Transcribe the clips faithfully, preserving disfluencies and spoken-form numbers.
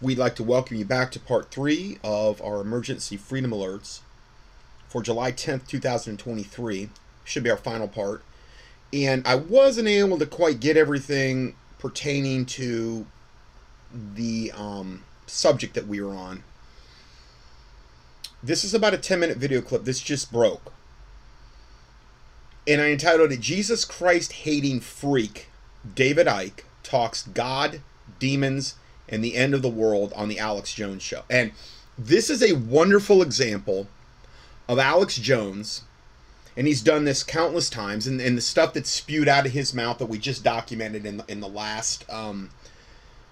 We'd like to welcome you back to part three of our emergency freedom alerts for July tenth, two thousand twenty-three. Should be our final part. And I wasn't able to quite get everything pertaining to the um, subject that we were on. This is about a ten minute video clip. This just broke. And I entitled it, Jesus Christ hating freak David Icke talks God, demons, and the end of the world on the Alex Jones show. And this is a wonderful example of Alex Jones, and he's done this countless times, and, and the stuff that's spewed out of his mouth that we just documented in the, in the last um,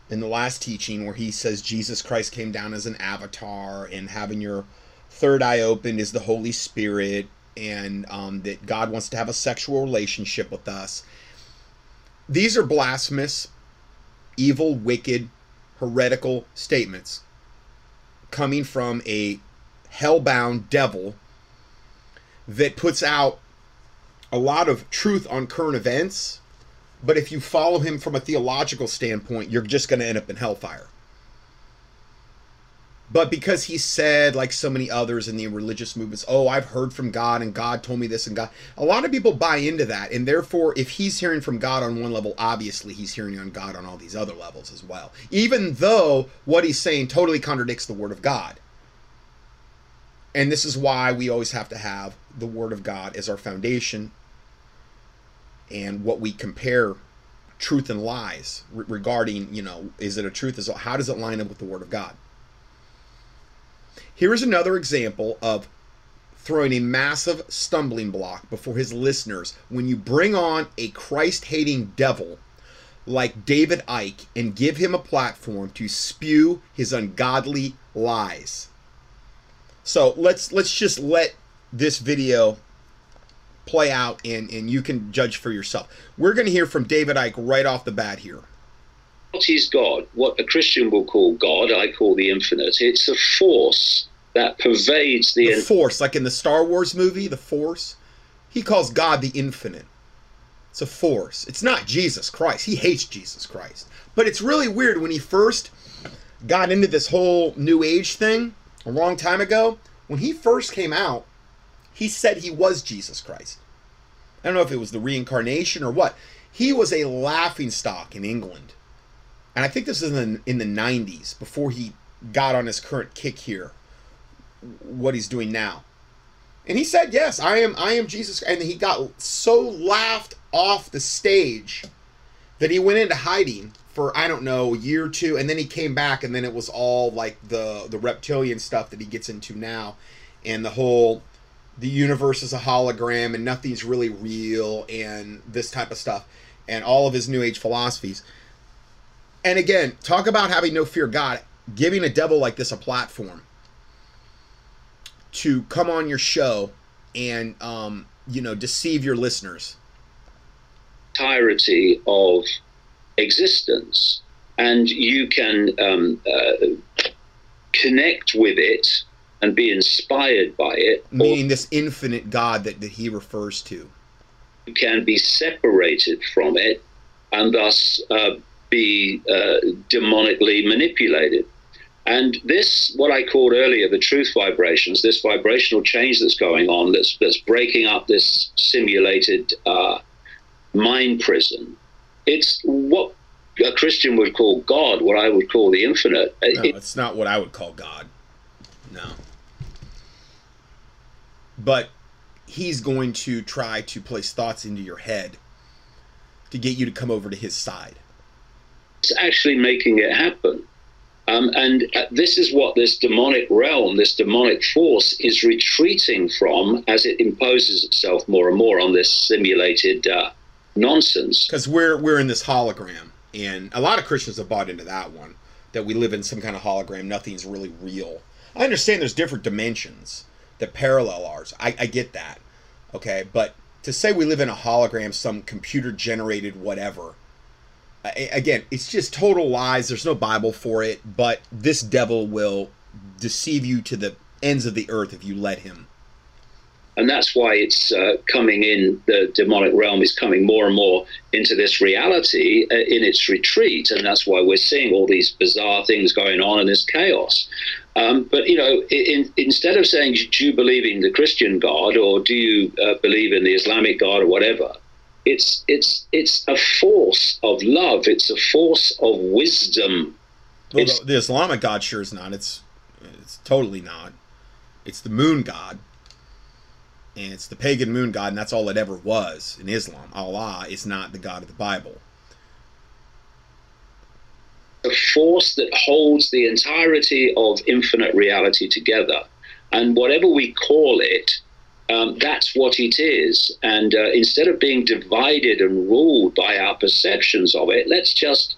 in the last teaching, where he says Jesus Christ came down as an avatar, and having your third eye opened is the Holy Spirit, and um, that God wants to have a sexual relationship with us. These are blasphemous, evil, wicked, heretical statements coming from a hell-bound devil that puts out a lot of truth on current events, but if you follow him from a theological standpoint, you're just going to end up in hellfire. But because he said, like so many others in the religious movements, oh, I've heard from God and God told me this and God, a lot of people buy into that. And therefore, if he's hearing from God on one level, obviously he's hearing on God on all these other levels as well, even though what he's saying totally contradicts the word of God. And this is why we always have to have the word of God as our foundation and what we compare truth and lies regarding, you know, is it a truth? Is it, how does it line up with the word of God? Here's another example of throwing a massive stumbling block before his listeners when you bring on a Christ-hating devil like David Icke and give him a platform to spew his ungodly lies. So let's let's just let this video play out, and, and you can judge for yourself. We're going to hear from David Icke right off the bat here. What is God? What a Christian will call God, I call the infinite. It's a force that pervades the... The force, like in the Star Wars movie, the force. He calls God the infinite. It's a force. It's not Jesus Christ. He hates Jesus Christ. But it's really weird, when he first got into this whole New Age thing a long time ago, when he first came out, he said he was Jesus Christ. I don't know if it was the reincarnation or what. He was a laughingstock in England. And I think this is in, in the nineties, before he got on his current kick here, what he's doing now. And he said, yes, I am I am Jesus. And he got so laughed off the stage that he went into hiding for, I don't know, a year or two. And then he came back, and then it was all like the, the reptilian stuff that he gets into now. And the whole, the universe is a hologram and nothing's really real and this type of stuff. And all of his New Age philosophies. And again, talk about having no fear of God, giving a devil like this a platform to come on your show and, um, you know, deceive your listeners. Entirety of existence, and you can um, uh, connect with it and be inspired by it. Meaning this infinite God that, that he refers to. You can be separated from it and thus... Uh, be uh, demonically manipulated. And this, what I called earlier, the truth vibrations, this vibrational change that's going on, that's, that's breaking up this simulated uh, mind prison. It's what a Christian would call God, what I would call the infinite. No, it, it's not what I would call God. No. But he's going to try to place thoughts into your head to get you to come over to his side. Actually making it happen. Um, and uh, this is what this demonic realm, this demonic force is retreating from as it imposes itself more and more on this simulated uh, nonsense. Because we're, we're in this hologram, and a lot of Christians have bought into that one, that we live in some kind of hologram, nothing's really real. I understand there's different dimensions that parallel ours. I, I get that, okay? But to say we live in a hologram, some computer-generated whatever, again, it's just total lies. There's no Bible for it, but this devil will deceive you to the ends of the earth if you let him. And that's why it's uh, coming in, the demonic realm is coming more and more into this reality uh, in its retreat. And that's why we're seeing all these bizarre things going on in this chaos. Um, but, you know, in, instead of saying, do you believe in the Christian God, or do you uh, believe in the Islamic God, or whatever, it's it's it's a force of love. It's a force of wisdom. Well, the, the Islamic God sure is not. It's it's totally not. It's the moon god. And it's the pagan moon god, and that's all it ever was in Islam. Allah is not the God of the Bible. A force that holds the entirety of infinite reality together. And whatever we call it, um, that's what it is. And uh, instead of being divided and ruled by our perceptions of it, let's just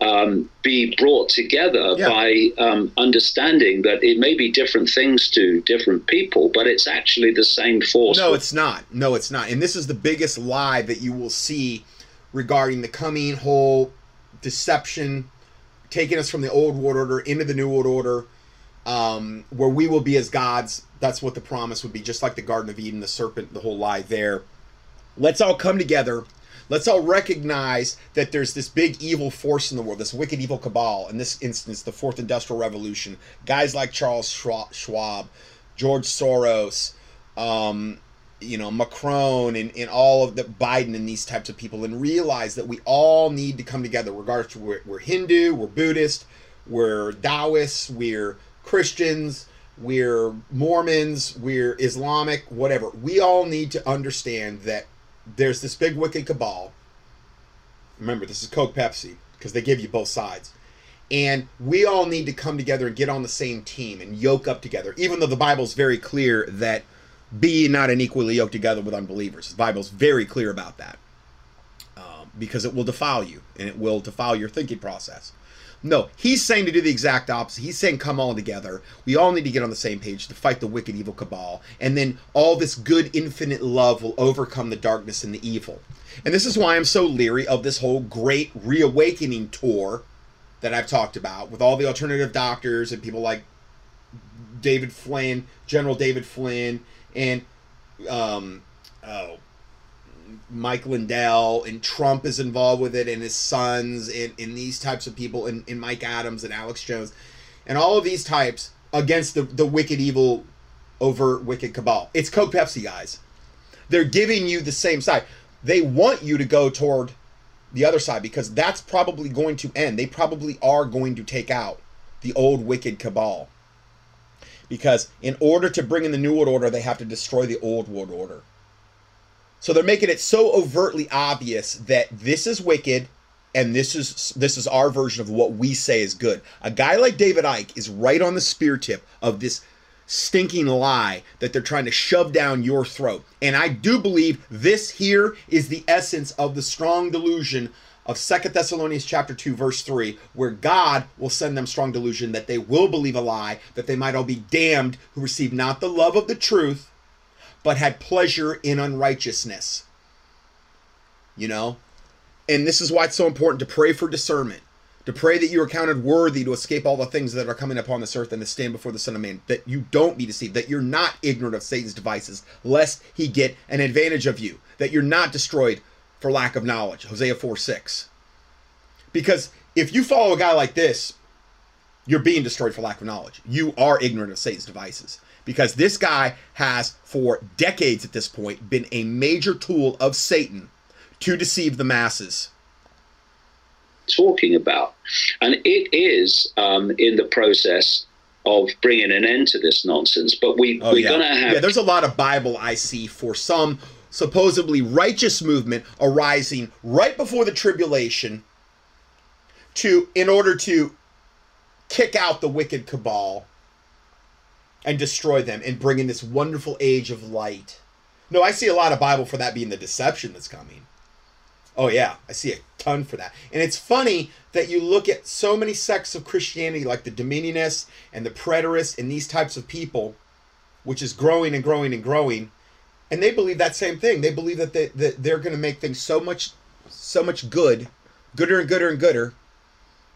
um, be brought together yeah. by um, understanding that it may be different things to different people, but it's actually the same force. No, it's not. No, it's not. And this is the biggest lie that you will see regarding the coming whole deception, taking us from the old world order into the new world order, um, where we will be as gods. That's what the promise would be, just like the Garden of Eden, the serpent, the whole lie there. Let's all come together. Let's all recognize that there's this big evil force in the world, this wicked evil cabal, in this instance, the Fourth Industrial Revolution, guys like Charles Schwab, George Soros, um, you know, Macron, and, and all of the Biden and these types of people, and realize that we all need to come together, regardless of we're, we're Hindu, we're Buddhist, we're Taoists, we're Christians, we're Mormons, we're Islamic, whatever. We all need to understand that there's this big wicked cabal. Remember, this is Coke Pepsi, because they give you both sides. And we all need to come together and get on the same team and yoke up together, even though the Bible's very clear that be not unequally yoked together with unbelievers. The Bible's very clear about that, um, because it will defile you, and it will defile your thinking process. No, he's saying to do the exact opposite. He's saying come all together. We all need to get on the same page to fight the wicked evil cabal. And then all this good infinite love will overcome the darkness and the evil. And this is why I'm so leery of this whole great reawakening tour that I've talked about, with all the alternative doctors and people like David Flynn, General David Flynn, and um, oh, Mike Lindell, and Trump is involved with it, and his sons, and, and these types of people, and, and Mike Adams and Alex Jones, and all of these types against the, the wicked evil, overt wicked cabal. It's Coke Pepsi, guys. They're giving you the same side. They want you to go toward the other side, because that's probably going to end. They probably are going to take out the old wicked cabal. Because in order to bring in the New World Order, they have to destroy the Old World Order. So they're making it so overtly obvious that this is wicked, and this is this is our version of what we say is good. A guy like David Icke is right on the spear tip of this stinking lie that they're trying to shove down your throat. And I do believe this here is the essence of the strong delusion of Second Thessalonians chapter two, verse three, where God will send them strong delusion that they will believe a lie, that they might all be damned who received not the love of the truth, but had pleasure in unrighteousness. You know? And this is why it's so important to pray for discernment, to pray that you are counted worthy to escape all the things that are coming upon this earth, and to stand before the Son of Man, that you don't be deceived, that you're not ignorant of Satan's devices, lest he get an advantage of you, that you're not destroyed for lack of knowledge, Hosea four six. Because if you follow a guy like this, you're being destroyed for lack of knowledge. You are ignorant of Satan's devices. Because this guy has, for decades at this point, been a major tool of Satan to deceive the masses. Talking about. And it is um, in the process of bringing an end to this nonsense. But we, oh, we're yeah. going to have... Yeah, there's a lot of Bible I see for some supposedly righteous movement arising right before the tribulation to in order to kick out the wicked cabal and destroy them and bring in this wonderful age of light. No, I see a lot of Bible for that being the deception that's coming. Oh yeah, I see a ton for that. And it's funny that you look at so many sects of Christianity, like the Dominionists and the Preterists and these types of people, which is growing and growing and growing. And they believe that same thing. They believe that, they, that they're going to make things so much so much good, gooder and gooder and gooder,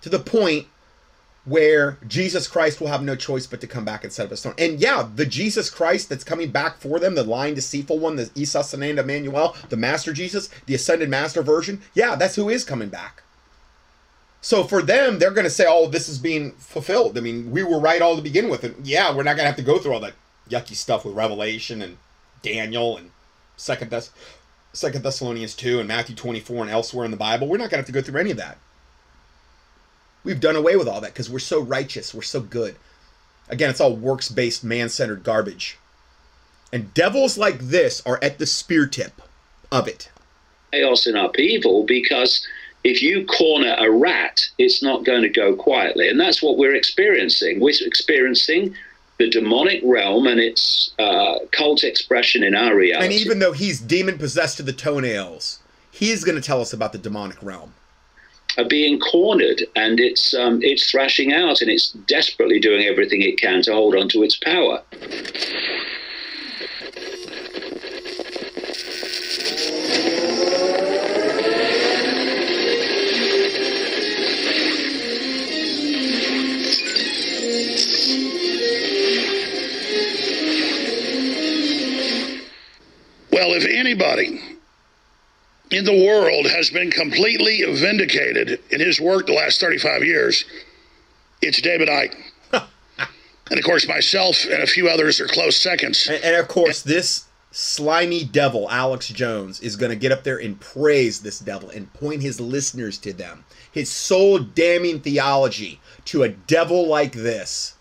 to the point where Jesus Christ will have no choice but to come back and set up his throne. And yeah, the Jesus Christ that's coming back for them, the lying, deceitful one, the Esau, son of Emmanuel, the Master Jesus, the Ascended Master version, yeah, that's who is coming back. So for them, they're going to say, oh, this is being fulfilled. I mean, we were right all to begin with. And yeah, we're not going to have to go through all that yucky stuff with Revelation and Daniel and Second Thess- Second Thessalonians two and Matthew twenty-four and elsewhere in the Bible. We're not going to have to go through any of that. We've done away with all that because we're so righteous. We're so good. Again, it's all works-based, man-centered garbage. And devils like this are at the spear tip of it. Chaos and upheaval, because if you corner a rat, it's not going to go quietly. And that's what we're experiencing. We're experiencing the demonic realm and its uh, cult expression in our reality. And even though he's demon-possessed to the toenails, he's going to tell us about the demonic realm. Are being cornered, and it's um, it's thrashing out, and it's desperately doing everything it can to hold on to its power. Well, if anybody in the world has been completely vindicated in his work the last thirty-five years, it's David Icke. And of course, myself and a few others are close seconds. And, and of course, and this slimy devil, Alex Jones, is going to get up there and praise this devil and point his listeners to them. His soul-damning theology to a devil like this.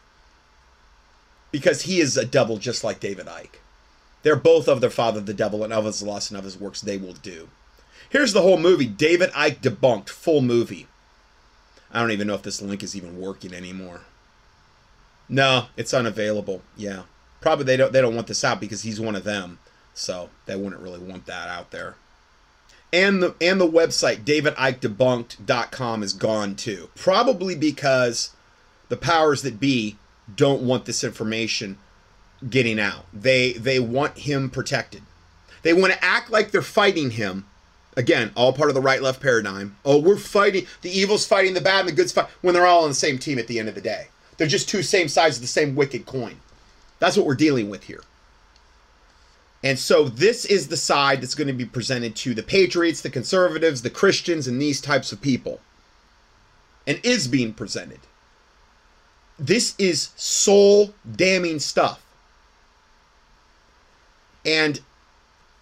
Because he is a devil just like David Icke. They're both of their father, the devil, and of his lust and of his works they will do. Here's the whole movie, David Icke Debunked, full movie. I don't even know if this link is even working anymore. No, it's unavailable, yeah. Probably they don't they don't want this out because he's one of them, so they wouldn't really want that out there. And the, and the website, David Icke Debunked dot com, is gone too. Probably because the powers that be don't want this information getting out. They, they want him protected. They want to act like they're fighting him. Again, all part of the right-left paradigm. Oh, we're fighting. The evil's fighting the bad and the good's fighting. When they're all on the same team at the end of the day. They're just two same sides of the same wicked coin. That's what we're dealing with here. And so this is the side that's going to be presented to the patriots, the conservatives, the Christians, and these types of people. And is being presented. This is soul-damning stuff. And,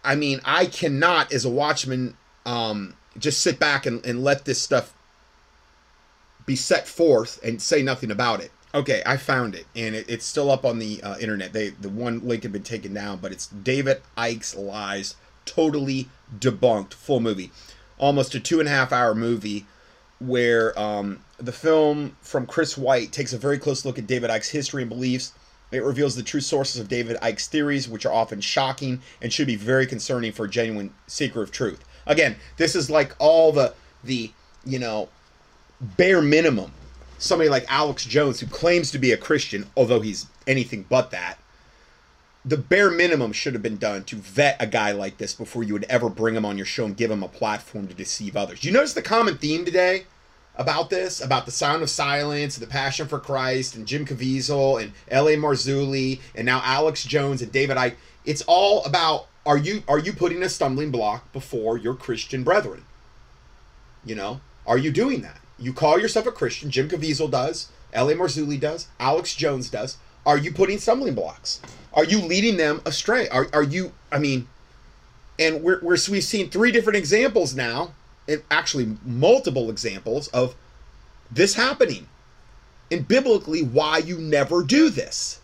I mean, I cannot, as a watchman... Um, just sit back and, and let this stuff be set forth and say nothing about it. Okay, I found it, and it, it's still up on the uh, internet. They, the one link had been taken down, but it's David Icke's Lies, Totally Debunked, full movie. Almost a two and a half hour movie where um, the film from Chris White takes a very close look at David Icke's history and beliefs. It reveals the true sources of David Icke's theories, which are often shocking and should be very concerning for a genuine seeker of truth. Again, this is like all the, the you know, bare minimum. Somebody like Alex Jones, who claims to be a Christian, although he's anything but that, the bare minimum should have been done to vet a guy like this before you would ever bring him on your show and give him a platform to deceive others. You notice the common theme today? About this, about the Sound of Silence, the Passion for Christ, and Jim Caviezel, and L A Marzulli, and now Alex Jones and David Icke. It's all about, are you are you putting a stumbling block before your Christian brethren? You know, are you doing that? You call yourself a Christian, Jim Caviezel does, L A Marzulli does, Alex Jones does. Are you putting stumbling blocks? Are you leading them astray? Are are you, I mean, and we're, we're we've seen three different examples now. And actually multiple examples of this happening, and biblically why you never do this.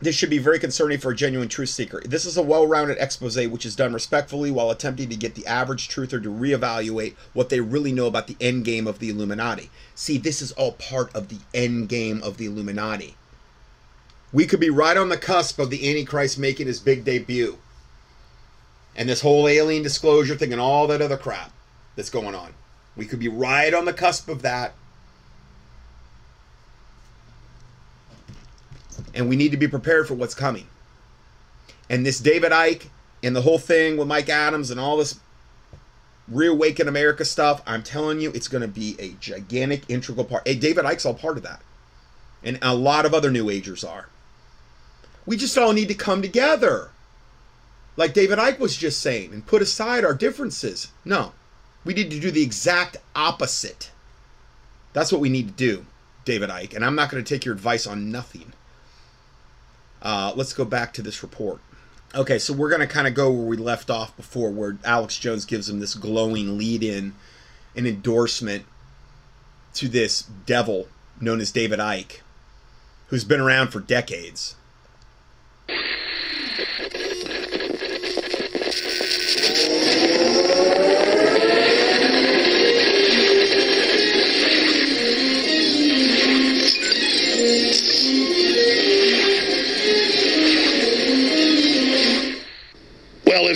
This should be very concerning for a genuine truth seeker. This is a well-rounded expose which is done respectfully while attempting to get the average truther to reevaluate what they really know about the end game of the Illuminati. See, this is all part of the end game of the Illuminati. We could be right on the cusp of the Antichrist making his big debut. And this whole alien disclosure thing and all that other crap that's going on. We could be right on the cusp of that. And we need to be prepared for what's coming. And this David Icke and the whole thing with Mike Adams and all this Rear Wake in America stuff, I'm telling you, it's going to be a gigantic, integral part. Hey, David Icke's all part of that. And a lot of other New Agers are. We just all need to come together. Like David Icke was just saying, and put aside our differences. No, we need to do the exact opposite. That's what we need to do, David Icke. And I'm not going to take your advice on nothing. Uh, let's go back to this report. Okay, so we're going to kind of go where we left off before, where Alex Jones gives him this glowing lead-in, an endorsement to this devil known as David Icke, who's been around for decades.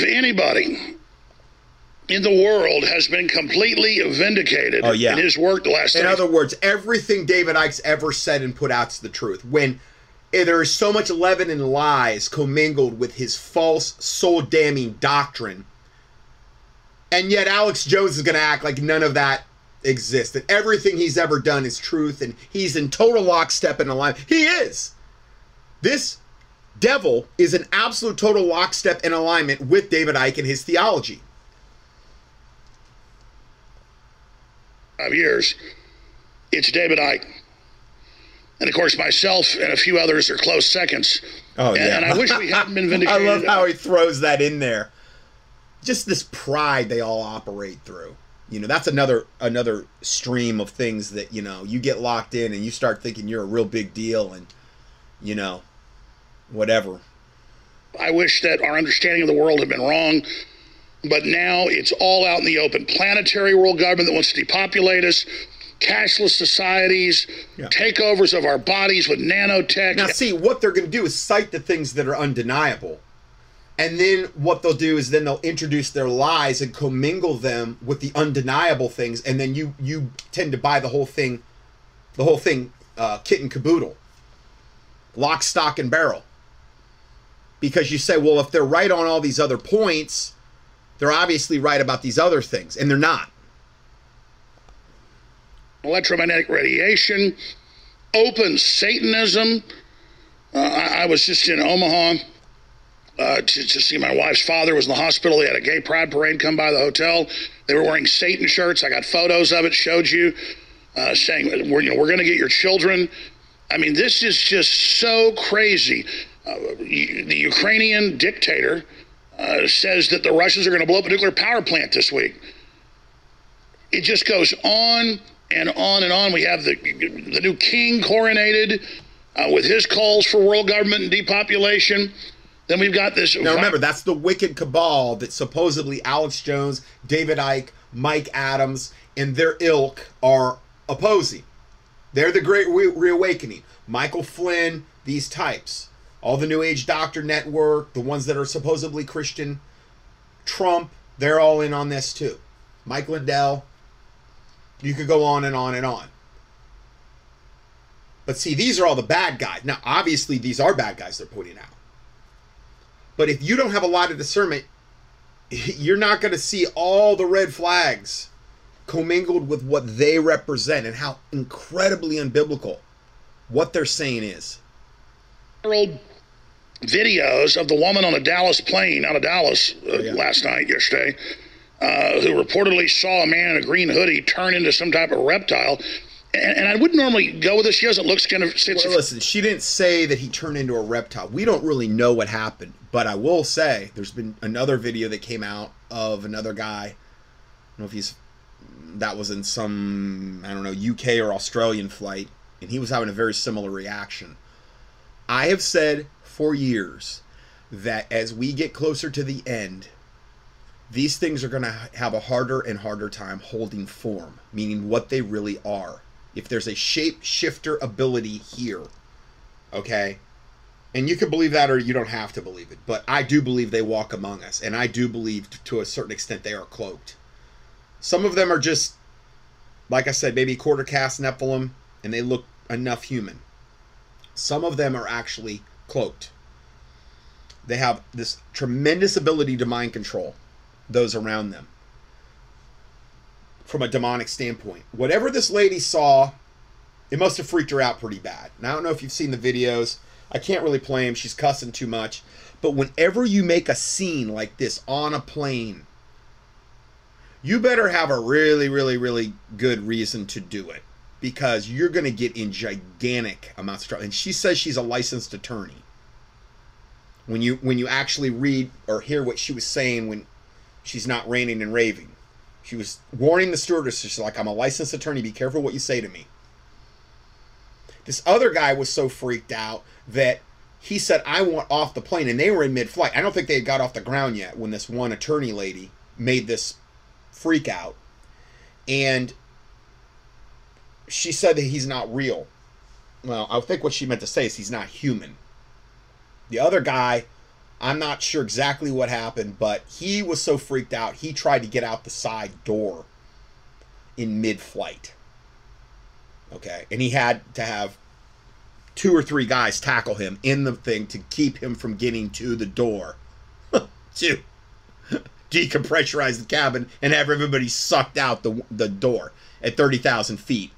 Anybody in the world has been completely vindicated oh, yeah. in his work last night. In other words, everything David Icke's ever said and put out's the truth. When there is so much leaven and lies commingled with his false, soul-damning doctrine, and yet Alex Jones is going to act like none of that exists, that everything he's ever done is truth, and he's in total lockstep and alignment. He is. This devil is an absolute total lockstep in alignment with David Icke and his theology. Five years, it's David Icke. And of course, myself and a few others are close seconds. Oh, and, yeah. And I wish we hadn't been vindicated. I love how he throws that in there. Just this pride they all operate through. You know, that's another another stream of things that, you know, you get locked in and you start thinking you're a real big deal and, you know, whatever. I wish that our understanding of the world had been wrong, but now it's all out in the open. Planetary world government that wants to depopulate us, cashless societies, yeah. takeovers of our bodies with nanotech. Now see, what they're going to do is cite the things that are undeniable. And then what they'll do is then they'll introduce their lies and commingle them with the undeniable things. And then you, you tend to buy the whole thing, the whole thing, uh, kit and caboodle, lock, stock, and barrel. Because you say, well, if they're right on all these other points, they're obviously right about these other things, and they're not. Electromagnetic radiation, open Satanism. Uh, I, I was just in Omaha uh, to, to see my wife's father was in the hospital. They had a gay pride parade come by the hotel. They were wearing Satan shirts. I got photos of it, showed you, uh, saying, we're, you know, we're going to get your children. I mean, this is just so crazy. Uh, the Ukrainian dictator uh, says that the Russians are going to blow up a nuclear power plant this week. It just goes on and on and on. We have the, the new king coronated uh, with his calls for world government and depopulation. Then we've got this. Now remember, that's the wicked cabal that supposedly Alex Jones, David Icke, Mike Adams, and their ilk are opposing. They're the great re reawakening. Michael Flynn, these types. All the New Age Doctor Network, the ones that are supposedly Christian, Trump, they're all in on this too. Mike Lindell, you could go on and on and on. But see, these are all the bad guys. Now, obviously, these are bad guys they're putting out. But if you don't have a lot of discernment, you're not going to see all the red flags commingled with what they represent and how incredibly unbiblical what they're saying is. Videos of the woman on a Dallas plane out of Dallas uh, oh, yeah. last night, yesterday, uh, who reportedly saw a man in a green hoodie turn into some type of reptile. And, and I wouldn't normally go with this. She doesn't look kind of sensitive. Well, listen, she didn't say that he turned into a reptile. We don't really know what happened. But I will say there's been another video that came out of another guy. I don't know if he's, that was in some, I don't know, U K or Australian flight. And he was having a very similar reaction. I have said for years that as we get closer to the end, these things are going to have a harder and harder time holding form, meaning what they really are. If there's a shapeshifter ability here, okay, and you can believe that or you don't have to believe it, but I do believe they walk among us, and I do believe to a certain extent they are cloaked. Some of them are just, like I said, maybe quarter cast Nephilim, and they look enough human. Some of them are actually cloaked. They have this tremendous ability to mind control those around them. from a demonic standpoint. Whatever this lady saw, it must have freaked her out pretty bad. Now, I don't know if you've seen the videos. I can't really play them. She's cussing too much. But whenever you make a scene like this on a plane, you better have a really, really, really good reason to do it, because you're going to get in gigantic amounts of trouble. And she says she's a licensed attorney. When you when you actually read or hear what she was saying when she's not ranting and raving, she was warning the stewardess. She's like, I'm a licensed attorney. Be careful what you say to me. This other guy was so freaked out that he said, I want off the plane. And they were in mid-flight. I don't think they had got off the ground yet when this one attorney lady made this freak out. And she said that he's not real. Well, I think what she meant to say is he's not human. The other guy, I'm not sure exactly what happened, but he was so freaked out, he tried to get out the side door in mid-flight. Okay, and he had to have two or three guys tackle him in the thing to keep him from getting to the door to decompressurize the cabin and have everybody sucked out the, the door at thirty thousand feet.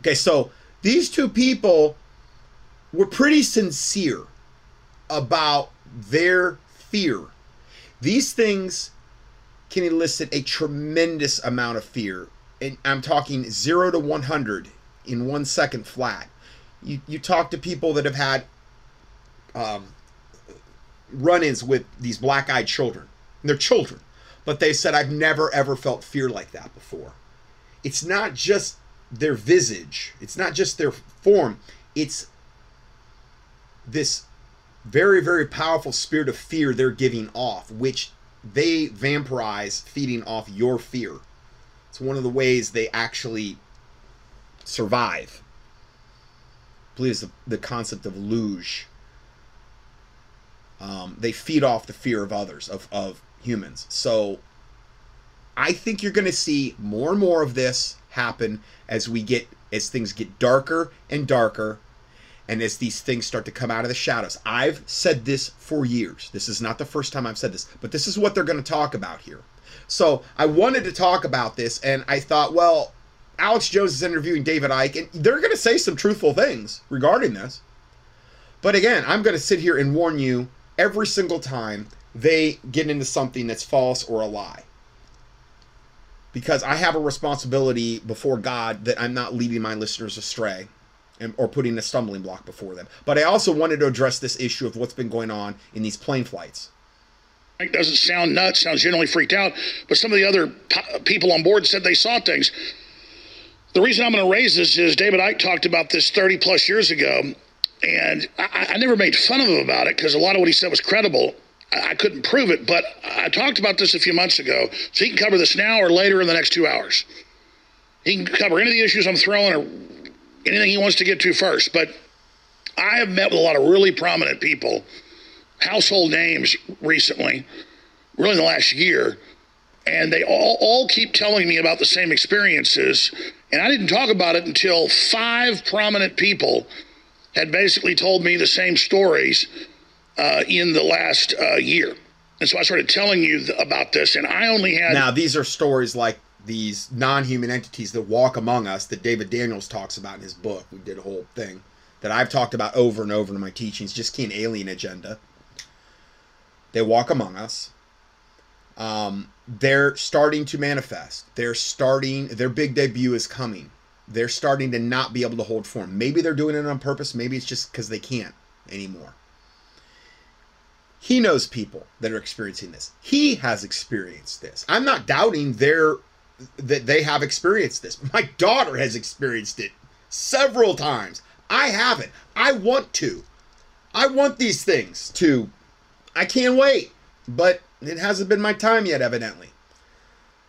Okay, so these two people were pretty sincere about their fear. These things can elicit a tremendous amount of fear. And I'm talking zero to one hundred in one second flat. You, you talk to people that have had um, run-ins with these black-eyed children. And they're children. But they said, I've never, ever felt fear like that before. It's not just their visage. It's not just their form. It's this very, very powerful spirit of fear they're giving off, which they vampirize, feeding off your fear. It's one of the ways they actually survive. I believe it's the, the concept of luge. Um, they feed off the fear of others, of, of humans. So I think you're going to see more and more of this happen as we get, as things get darker and darker, and as these things start to come out of the shadows. I've said this for years. This is not the first time I've said this, but this is what they're going to talk about here. So I wanted to talk about this, and I thought, well, Alex Jones is interviewing David Icke, and they're going to say some truthful things regarding this. But again, I'm going to sit here and warn you every single time they get into something that's false or a lie. Because I have a responsibility before God that I'm not leading my listeners astray and, or putting a stumbling block before them. But I also wanted to address this issue of what's been going on in these plane flights. It doesn't sound nuts, sounds generally freaked out, but some of the other people on board said they saw things. The reason I'm going to raise this is David Icke talked about this thirty plus years ago, and I, I never made fun of him about it because a lot of what he said was credible. I, I couldn't prove it, but I talked about this a few months ago, so he can cover this now or later in the next two hours. He can cover any of the issues I'm throwing or anything he wants to get to first, but I have met with a lot of really prominent people, household names recently, really in the last year, and they all, all keep telling me about the same experiences, and I didn't talk about it until five prominent people had basically told me the same stories uh, in the last uh, year. And so I started telling you th- about this, and I only had... Now, these are stories like these non-human entities that walk among us that David Daniels talks about in his book. We did a whole thing that I've talked about over and over in my teachings, just key an alien agenda. They walk among us. Um, they're starting to manifest. They're starting, their big debut is coming. They're starting to not be able to hold form. Maybe they're doing it on purpose. Maybe it's just because they can't anymore. He knows people that are experiencing this. He has experienced this. I'm not doubting their, that they have experienced this. My daughter has experienced it several times. I haven't. I want to. I want these things to. I can't wait, but it hasn't been my time yet, evidently.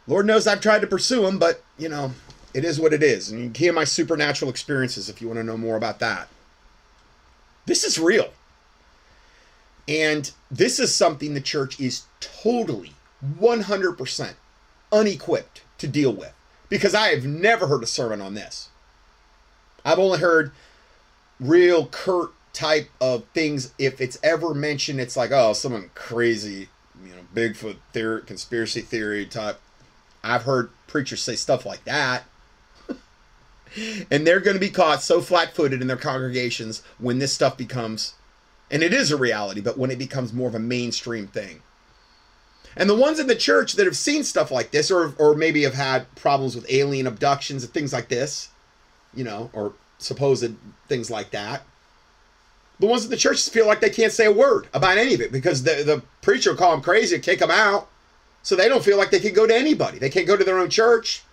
Lord knows I've tried to pursue them, but, you know, it is what it is. And you can hear my supernatural experiences if you want to know more about that. This is real. And this is something the church is totally, one hundred percent unequipped to deal with. Because I have never heard a sermon on this. I've only heard real curt type of things. If it's ever mentioned, it's like, oh, someone crazy, you know, Bigfoot theory, conspiracy theory type. I've heard preachers say stuff like that. And they're going to be caught so flat-footed in their congregations when this stuff becomes, and it is a reality, but when it becomes more of a mainstream thing. And the ones in the church that have seen stuff like this, or, or maybe have had problems with alien abductions and things like this, you know, or supposed things like that, the ones in the churches feel like they can't say a word about any of it because the, the preacher will call them crazy and kick them out. So they don't feel like they can go to anybody. They can't go to their own church.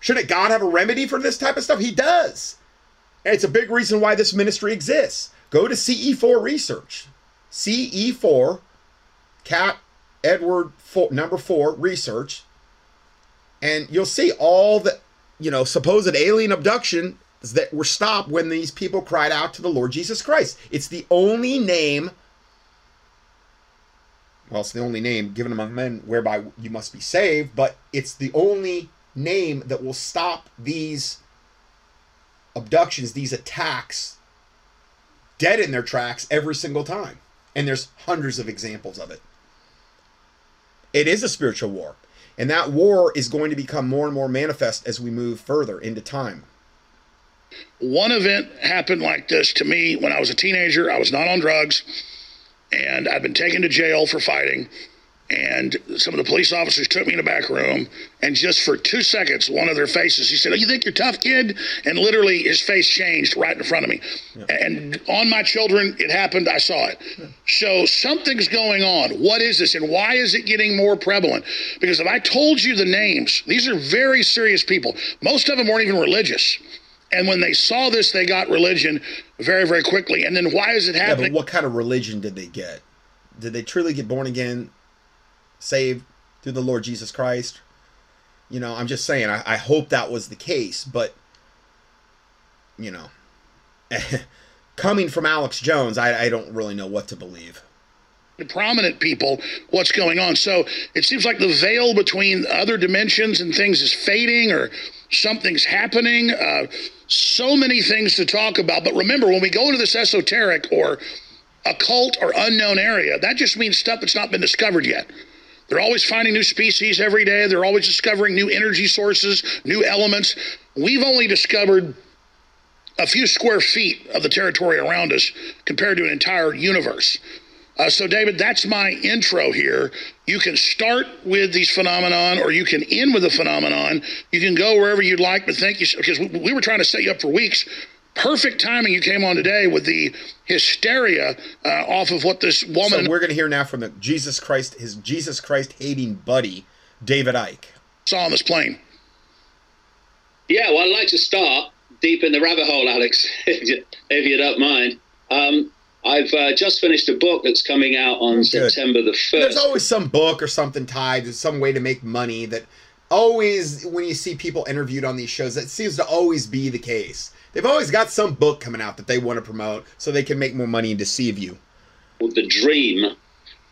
Shouldn't God have a remedy for this type of stuff? He does. And it's a big reason why this ministry exists. Go to C E four research. C E four, Cat Edward four, number four research. And you'll see all the, you know, supposed alien abduction that were stopped when these people cried out to the Lord Jesus Christ. It's the only name, well, it's the only name given among men whereby you must be saved, but it's the only name that will stop these abductions, these attacks, dead in their tracks every single time. And there's hundreds of examples of it. It is a spiritual war. And that war is going to become more and more manifest as we move further into time. One event happened like this to me when I was a teenager. I was not on drugs, and I'd been taken to jail for fighting. And some of the police officers took me in the back room, and just for two seconds, one of their faces, he said, "Oh, you think you're tough, kid?" And literally his face changed right in front of me. Yeah. And on my children, it happened. I saw it. Yeah. So something's going on. What is this? And why is it getting more prevalent? Because if I told you the names, these are very serious people. Most of them weren't even religious. And when they saw this, they got religion very, very quickly. And then why is it happening? Yeah, but what kind of religion did they get? Did they truly get born again, saved through the Lord Jesus Christ? You know, I'm just saying, I, I hope that was the case. But, you know, coming from Alex Jones, I, I don't really know what to believe. The prominent people, what's going on? So it seems like the veil between other dimensions and things is fading, or something's happening. Uh, so many things to talk about. But remember, when we go into this esoteric or occult or unknown area, that just means stuff that's not been discovered yet. They're always finding new species every day. They're always discovering new energy sources, new elements. We've only discovered a few square feet of the territory around us compared to an entire universe. Uh, so, David, that's my intro here. You can start with these phenomenon, or you can end with a phenomenon. You can go wherever you'd like, but thank you, because we were trying to set you up for weeks. Perfect timing you came on today with the hysteria uh, off of what this woman. So we're going to hear now from the Jesus Christ, his Jesus Christ hating buddy, David Icke. Saw on this plane. Yeah, well, I'd like to start deep in the rabbit hole, Alex, if you don't mind. Um, I've uh, just finished a book that's coming out on Good. September the first. There's always some book or something tied to some way to make money that always, when you see people interviewed on these shows, that seems to always be the case. They've always got some book coming out that they want to promote so they can make more money and deceive you. The Dream,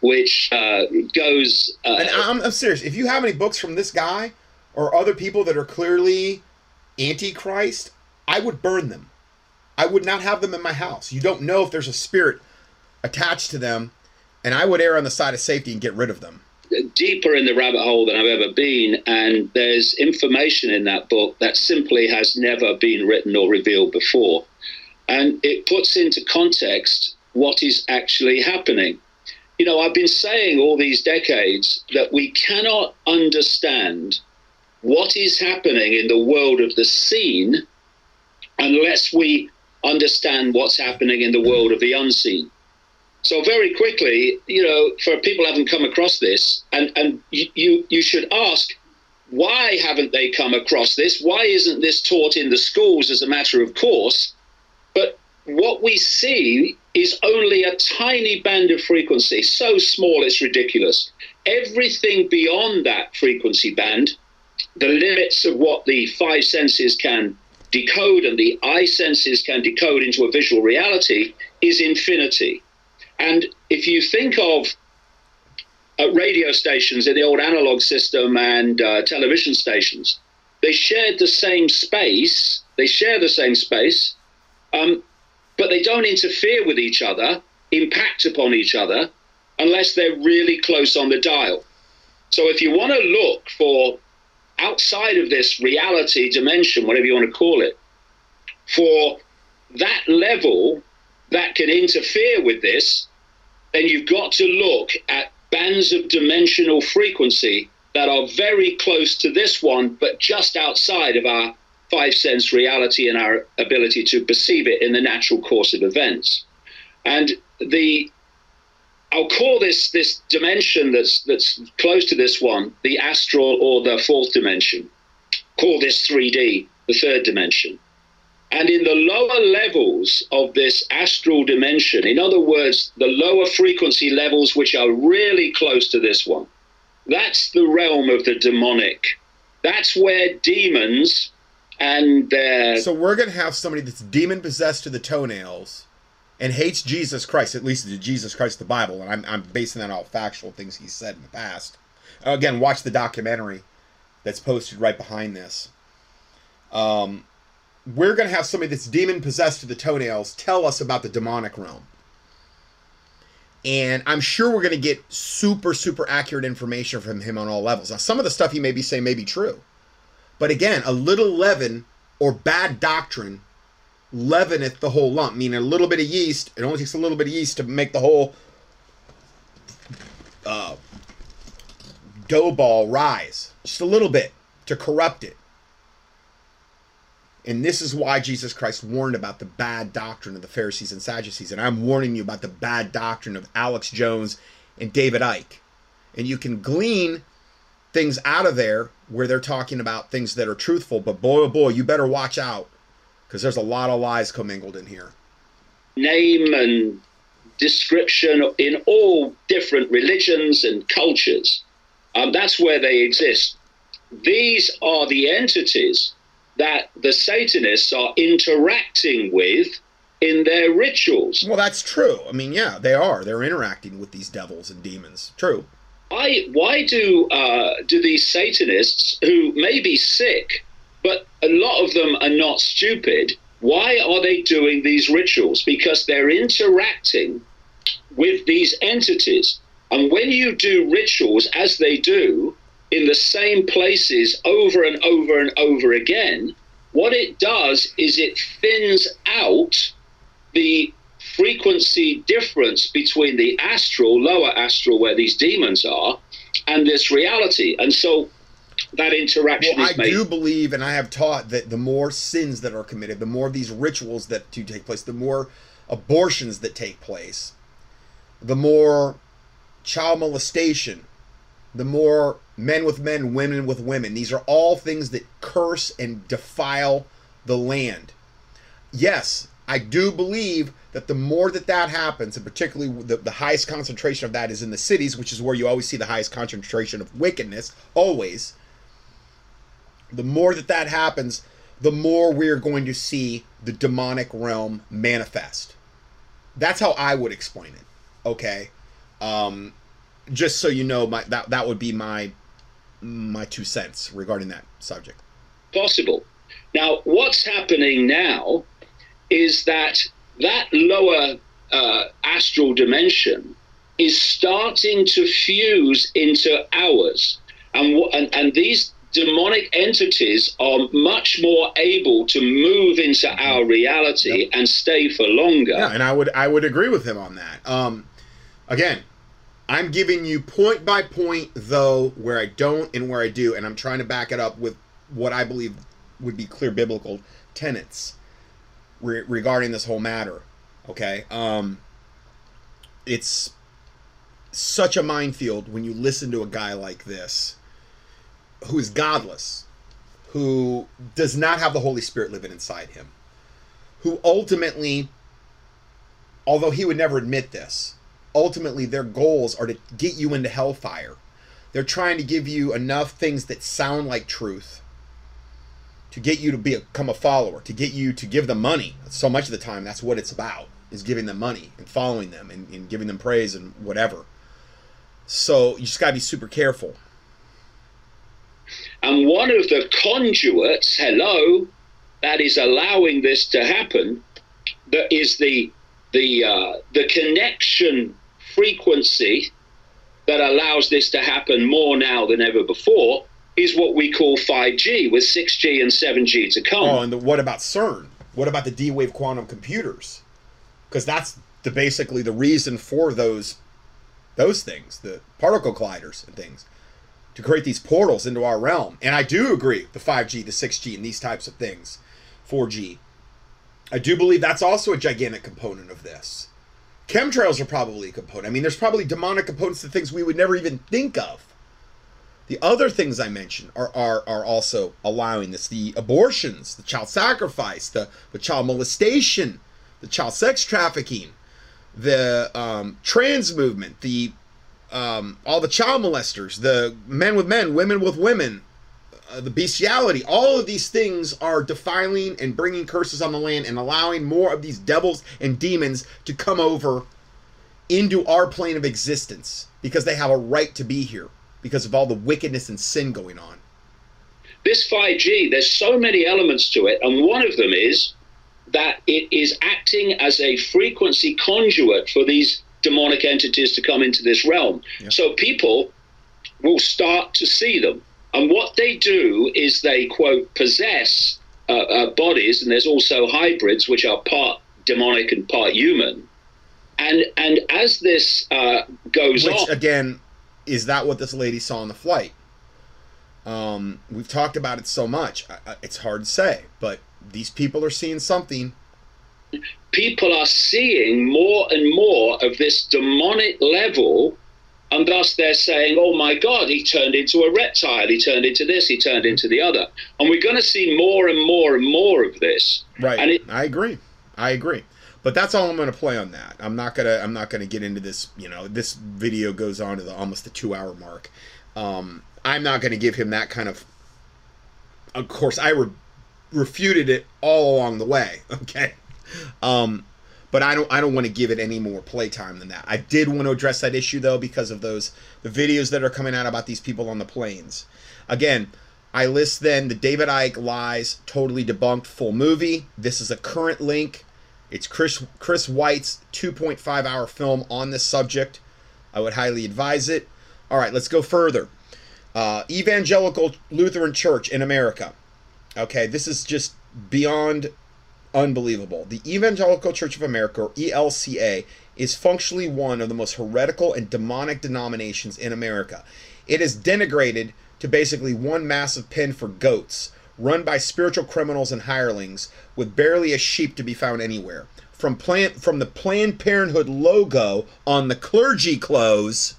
which uh, goes... Uh, and I'm, I'm serious. If you have any books from this guy or other people that are clearly antichrist, I would burn them. I would not have them in my house. You don't know if there's a spirit attached to them, and I would err on the side of safety and get rid of them. Deeper in the rabbit hole than I've ever been, and there's information in that book that simply has never been written or revealed before. And it puts into context what is actually happening. You know, I've been saying all these decades that we cannot understand what is happening in the world of the seen unless we understand what's happening in the world of the unseen. So very quickly, you know, for people who haven't come across this, and, and you, you should ask, why haven't they come across this? Why isn't this taught in the schools as a matter of course? But what we see is only a tiny band of frequency, so small it's ridiculous. Everything beyond that frequency band, the limits of what the five senses can decode and the eye senses can decode into a visual reality, is infinity. And if you think of uh, radio stations in the old analog system and uh, television stations, they shared the same space, they share the same space, um, but they don't interfere with each other, impact upon each other, unless they're really close on the dial. So if you want to look for outside of this reality dimension, whatever you want to call it, for that level that can interfere with this, then you've got to look at bands of dimensional frequency that are very close to this one, but just outside of our five sense reality and our ability to perceive it in the natural course of events. And the, I'll call this this dimension that's that's close to this one, the astral or the fourth dimension. Call this three D, the third dimension. And in the lower levels of this astral dimension, in other words, the lower frequency levels which are really close to this one, that's the realm of the demonic. That's where demons and their... So we're going to have somebody that's demon-possessed to the toenails and hates Jesus Christ, at least the Jesus Christ, the Bible, and I'm, I'm basing that on factual things he's said in the past. Again, watch the documentary that's posted right behind this. Um... We're going to have somebody that's demon-possessed to the toenails tell us about the demonic realm. And I'm sure we're going to get super, super accurate information from him on all levels. Now, some of the stuff he may be saying may be true. But again, a little leaven or bad doctrine leaveneth the whole lump. Meaning a little bit of yeast, it only takes a little bit of yeast to make the whole uh, dough ball rise. Just a little bit to corrupt it. And this is why Jesus Christ warned about the bad doctrine of the Pharisees and Sadducees. And I'm warning you about the bad doctrine of Alex Jones and David Icke. And you can glean things out of there where they're talking about things that are truthful. But boy, oh boy, you better watch out, because there's a lot of lies commingled in here. Name and description in all different religions and cultures. Um, that's where they exist. These are the entities that the Satanists are interacting with in their rituals. Well, that's true. I mean, yeah, they are. They're interacting with these devils and demons. True. Why, why do, uh, do these Satanists, who may be sick, but a lot of them are not stupid, why are they doing these rituals? Because they're interacting with these entities. And when you do rituals, as they do, in the same places over and over and over again, what it does is it thins out the frequency difference between the astral, lower astral, where these demons are, and this reality. And so that interaction well, is made. I do believe, and I have taught, that the more sins that are committed, the more of these rituals that do take place, the more abortions that take place, the more child molestation, the more men with men, women with women. These are all things that curse and defile the land. Yes, I do believe that the more that that happens, and particularly the, the highest concentration of that is in the cities, which is where you always see the highest concentration of wickedness, always. The more that that happens, the more we're going to see the demonic realm manifest. That's how I would explain it, okay? Um... Just so you know, my, that that would be my my two cents regarding that subject. Possible. Now, what's happening now is that that lower uh, astral dimension is starting to fuse into ours, and, and and these demonic entities are much more able to move into our reality. Yep. And stay for longer. Yeah, and I would I would agree with him on that. Um, again. I'm giving you point by point, though, where I don't and where I do, and I'm trying to back it up with what I believe would be clear biblical tenets re regarding this whole matter, okay? Um, it's such a minefield when you listen to a guy like this who is godless, who does not have the Holy Spirit living inside him, who ultimately, although he would never admit this, ultimately, their goals are to get you into hellfire. They're trying to give you enough things that sound like truth to get you to become a follower, to get you to give them money. So much of the time, that's what it's about, is giving them money and following them and, and giving them praise and whatever. So you just got to be super careful. And one of the conduits, hello, that is allowing this to happen, that is the, the, uh, the connection frequency that allows this to happen more now than ever before is what we call five G, with six G and seven G to come. Oh, and the, what about CERN? What about the D-Wave quantum computers? Because that's the, basically the reason for those those things, the particle colliders and things, to create these portals into our realm. And I do agree, the five G, the six G, and these types of things, four G. I do believe that's also a gigantic component of this. Chemtrails are probably a component. I mean, there's probably demonic components to things we would never even think of. The other things I mentioned are, are, are also allowing this. The abortions, the child sacrifice, the, the child molestation, the child sex trafficking, the um, trans movement, the um, all the child molesters, the men with men, women with women, uh, the bestiality. All of these things are defiling and bringing curses on the land and allowing more of these devils and demons to come over into our plane of existence because they have a right to be here, because of all the wickedness and sin going on. This five G, there's so many elements to it, and one of them is that it is acting as a frequency conduit for these demonic entities to come into this realm. Yep. So people will start to see them, and what they do is they, quote, possess uh, uh, bodies, and there's also hybrids, which are part demonic and part human, and, and as this uh, goes which, on... again. Is that what this lady saw on the flight? Um, we've talked about it so much. I, I, it's hard to say, but these people are seeing something. People are seeing more and more of this demonic level, and thus they're saying, oh my God, he turned into a reptile, he turned into this, he turned into the other. And we're going to see more and more and more of this. Right. And it- I agree. I agree. But that's all I'm going to play on that. I'm not going to I'm not going to get into this, you know, this video goes on to the almost the two hour mark. Um, I'm not going to give him that kind of, of course, I re- refuted it all along the way. OK, um, but I don't I don't want to give it any more playtime than that. I did want to address that issue, though, because of those the videos that are coming out about these people on the planes. Again, I list then the David Icke lies, totally debunked, full movie. This is a current link. It's Chris Chris White's two point five hour film on this subject. I would highly advise it. All right, let's go further. Uh, Evangelical Lutheran Church in America. Okay, this is just beyond unbelievable. The Evangelical Church of America, or E L C A, is functionally one of the most heretical and demonic denominations in America. It is denigrated to basically one massive pen for goats, run by spiritual criminals and hirelings, with barely a sheep to be found anywhere. From plan, from the Planned Parenthood logo on the clergy clothes.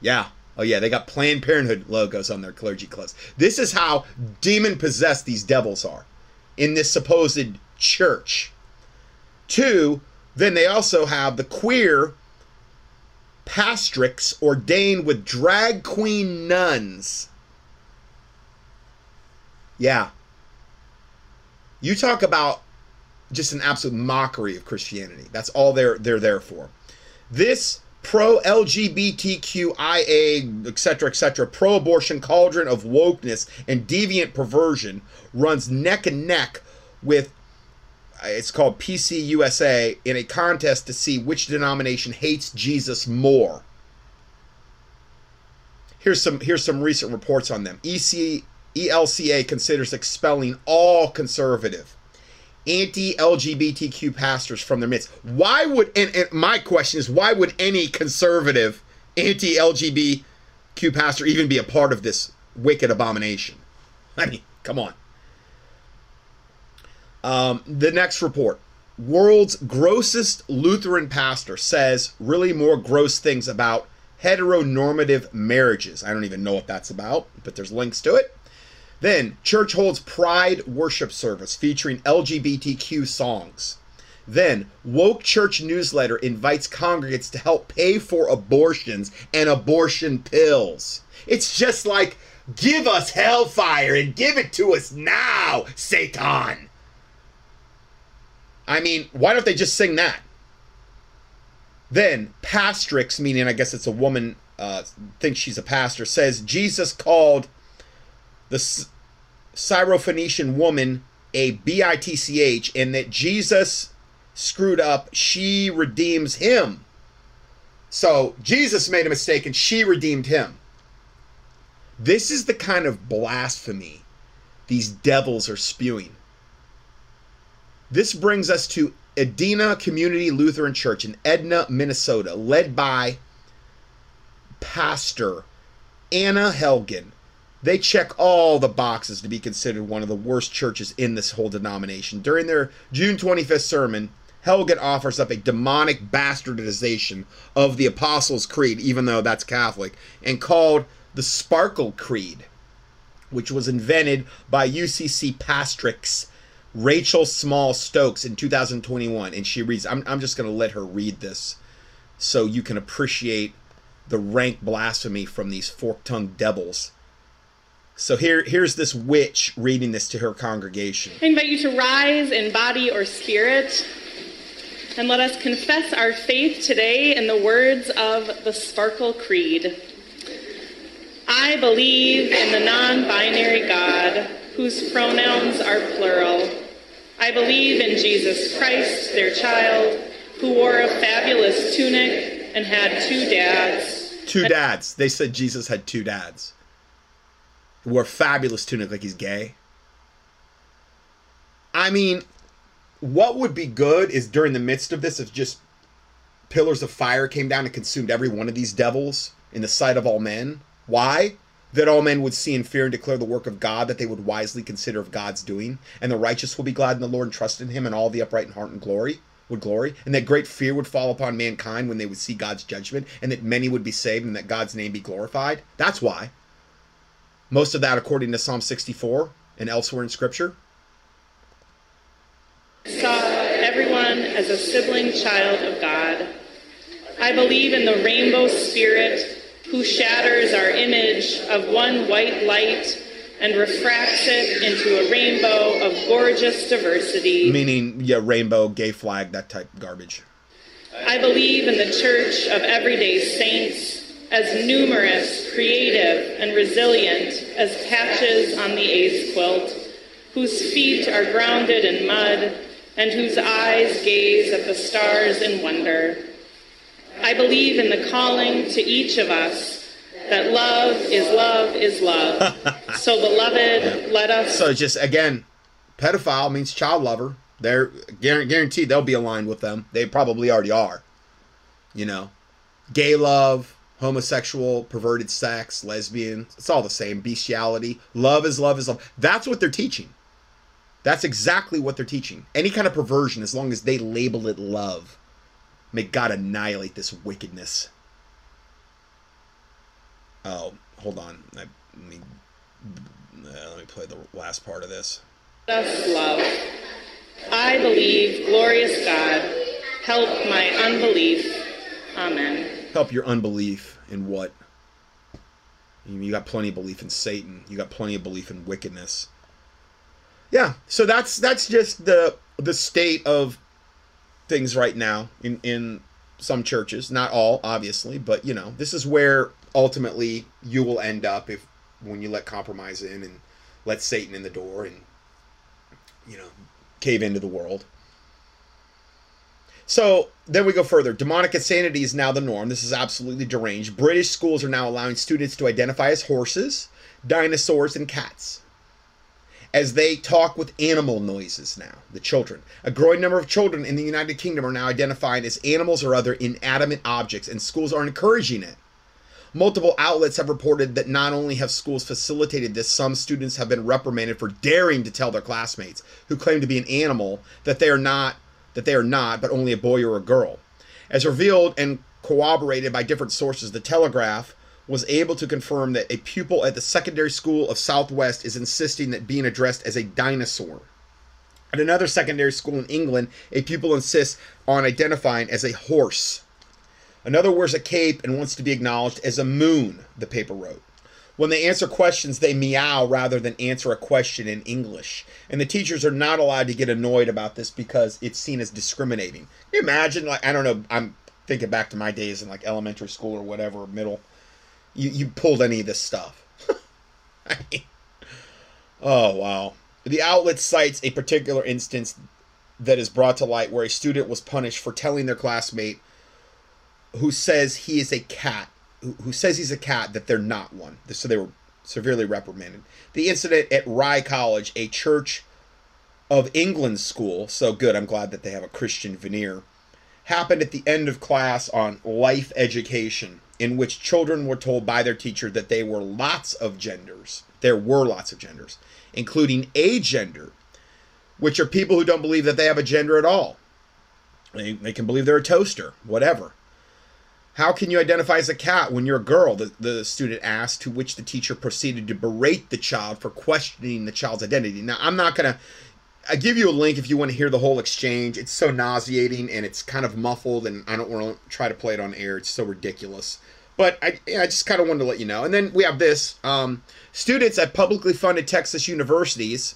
Yeah. Oh, yeah, they got Planned Parenthood logos on their clergy clothes. This is how demon-possessed these devils are in this supposed church. Two, then they also have the queer pastrix ordained with drag queen nuns. Yeah. You talk about just an absolute mockery of Christianity. That's all they're they're there for. This pro-L G B T Q I A, et cetera, et cetera, pro-abortion cauldron of wokeness and deviant perversion runs neck and neck with, it's called P C U S A, in a contest to see which denomination hates Jesus more. Here's some, here's some recent reports on them. E C... E L C A considers expelling all conservative, anti-L G B T Q pastors from their midst. Why would, and, and my question is, why would any conservative anti-L G B T Q pastor even be a part of this wicked abomination? I mean, come on. Um, the next report. World's grossest Lutheran pastor says really more gross things about heteronormative marriages. I don't even know what that's about, but there's links to it. Then, church holds pride worship service featuring L G B T Q songs. Then, woke church newsletter invites congregants to help pay for abortions and abortion pills. It's just like, give us hellfire and give it to us now, Satan. I mean, why don't they just sing that? Then, pastrix, meaning I guess it's a woman, uh, thinks she's a pastor, says Jesus called the Syrophoenician woman a B I T C H, and that Jesus screwed up, she redeems him. So Jesus made a mistake and she redeemed him. This is the kind of blasphemy these devils are spewing. This brings us to Edina Community Lutheran Church in Edina, Minnesota, led by Pastor Anna Helgen. They check all the boxes to be considered one of the worst churches in this whole denomination. During their June twenty-fifth sermon, Helgen offers up a demonic bastardization of the Apostles' Creed, even though that's Catholic, and called the Sparkle Creed, which was invented by U C C Pastrix Rachel Small Stokes in two thousand twenty-one. And she reads, I'm, I'm just going to let her read this so you can appreciate the rank blasphemy from these fork-tongued devils. So here, here's this witch reading this to her congregation. I invite you to rise in body or spirit, and let us confess our faith today in the words of the Sparkle Creed. I believe in the non-binary God, whose pronouns are plural. I believe in Jesus Christ, their child, who wore a fabulous tunic and had two dads. Two dads. They said Jesus had two dads. Who wore a fabulous tunic, like he's gay. I mean, what would be good is during the midst of this, if just pillars of fire came down and consumed every one of these devils in the sight of all men. Why? That all men would see and fear and declare the work of God, that they would wisely consider of God's doing, and the righteous will be glad in the Lord and trust in him, and all the upright in heart and glory would glory, and that great fear would fall upon mankind when they would see God's judgment, and that many would be saved, and that God's name be glorified. That's why. Most of that according to Psalm sixty-four and elsewhere in Scripture. Saw everyone as a sibling child of God. I believe in the rainbow spirit, who shatters our image of one white light and refracts it into a rainbow of gorgeous diversity. Meaning, yeah, rainbow, gay flag, that type of garbage. I believe in the church of everyday saints, as numerous, creative, and resilient as patches on the ace quilt, whose feet are grounded in mud and whose eyes gaze at the stars in wonder. I believe in the calling to each of us that love is love is love. So, beloved, let us... So just, again, pedophile means child lover. They're guaranteed they'll be aligned with them. They probably already are. You know, gay love, homosexual, perverted sex, lesbian, it's all the same. Bestiality. Love is love is love. That's what they're teaching. That's exactly what they're teaching. Any kind of perversion, as long as they label it love. May God annihilate this wickedness. Oh, hold on. I, let, me, uh, let me play the last part of this. Thus love. I believe, glorious God, help my unbelief. Amen. Help your unbelief in what? You got plenty of belief in Satan. You got plenty of belief in wickedness. Yeah, so that's that's just the the state of things right now in, in some churches, not all, obviously, but, you know, this is where ultimately you will end up if when you let compromise in and let Satan in the door and, you know, cave into the world. So then we go further. Demonic insanity is now the norm. This is absolutely deranged. British schools are now allowing students to identify as horses, dinosaurs, and cats, as they talk with animal noises now, the children. A growing number of children in the United Kingdom are now identified as animals or other inanimate objects, and schools are encouraging it. Multiple outlets have reported that not only have schools facilitated this, some students have been reprimanded for daring to tell their classmates, who claim to be an animal, that they are not, that they are not, but only a boy or a girl. As revealed and corroborated by different sources, The Telegraph was able to confirm that a pupil at the secondary school of Southwest is insisting that being addressed as a dinosaur. At another secondary school in England, a pupil insists on identifying as a horse. Another wears a cape and wants to be acknowledged as a moon, the paper wrote. When they answer questions, they meow rather than answer a question in English. And the teachers are not allowed to get annoyed about this because it's seen as discriminating. Can you imagine, like, I don't know, I'm thinking back to my days in like elementary school or whatever, middle. You, you pulled any of this stuff. I mean, oh, wow. The outlet cites a particular instance that is brought to light where a student was punished for telling their classmate who says he is a cat, who, who says he's a cat, that they're not one. So they were severely reprimanded. The incident at Rye College, a Church of England school, so good, I'm glad that they have a Christian veneer, happened at the end of class on life education, in which children were told by their teacher that they were lots of genders. There were lots of genders, including agender, which are people who don't believe that they have a gender at all. They, they can believe they're a toaster, whatever. How can you identify as a cat when you're a girl? The, the student asked, to which the teacher proceeded to berate the child for questioning the child's identity. Now, I'm not going to... I give you a link if you want to hear the whole exchange. It's so nauseating, and it's kind of muffled, and I don't want to try to play it on air. It's so ridiculous. But I, I just kind of wanted to let you know. And then we have this. Um, students at publicly funded Texas universities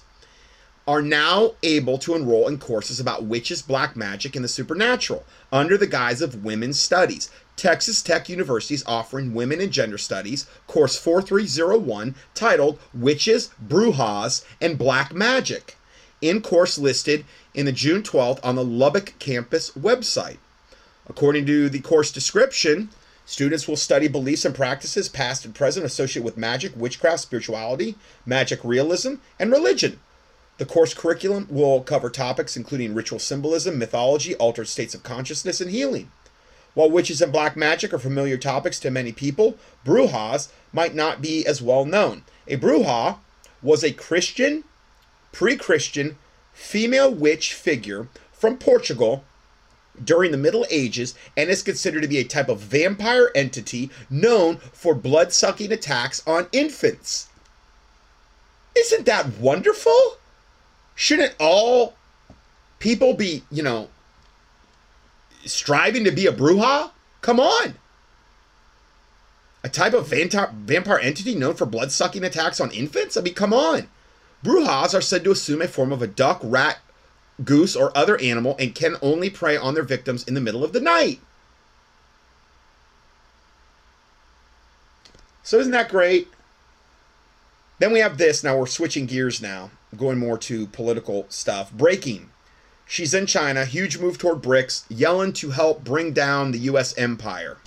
are now able to enroll in courses about witches, black magic, and the supernatural under the guise of women's studies. Texas Tech University is offering Women and Gender Studies, course four three zero one, titled Witches, Brujas, and Black Magic, in course listed in the June twelfth on the Lubbock campus website. According to the course description, students will study beliefs and practices, past and present, associated with magic, witchcraft, spirituality, magic realism, and religion. The course curriculum will cover topics including ritual symbolism, mythology, altered states of consciousness, and healing. While witches and black magic are familiar topics to many people, brujas might not be as well known. A bruja was a Christian, pre-Christian, female witch figure from Portugal during the Middle Ages, and is considered to be a type of vampire entity known for blood-sucking attacks on infants. Isn't that wonderful? Shouldn't all people be, you know, striving to be a bruja? Come on. A type of vampire entity known for blood-sucking attacks on infants? I mean, come on. Brujas are said to assume a form of a duck, rat, goose, or other animal, and can only prey on their victims in the middle of the night. So isn't that great? Then we have this. Now we're switching gears now, going more to political stuff. Breaking. She's in China. Huge move toward BRICS. Yellen to help bring down the U S empire.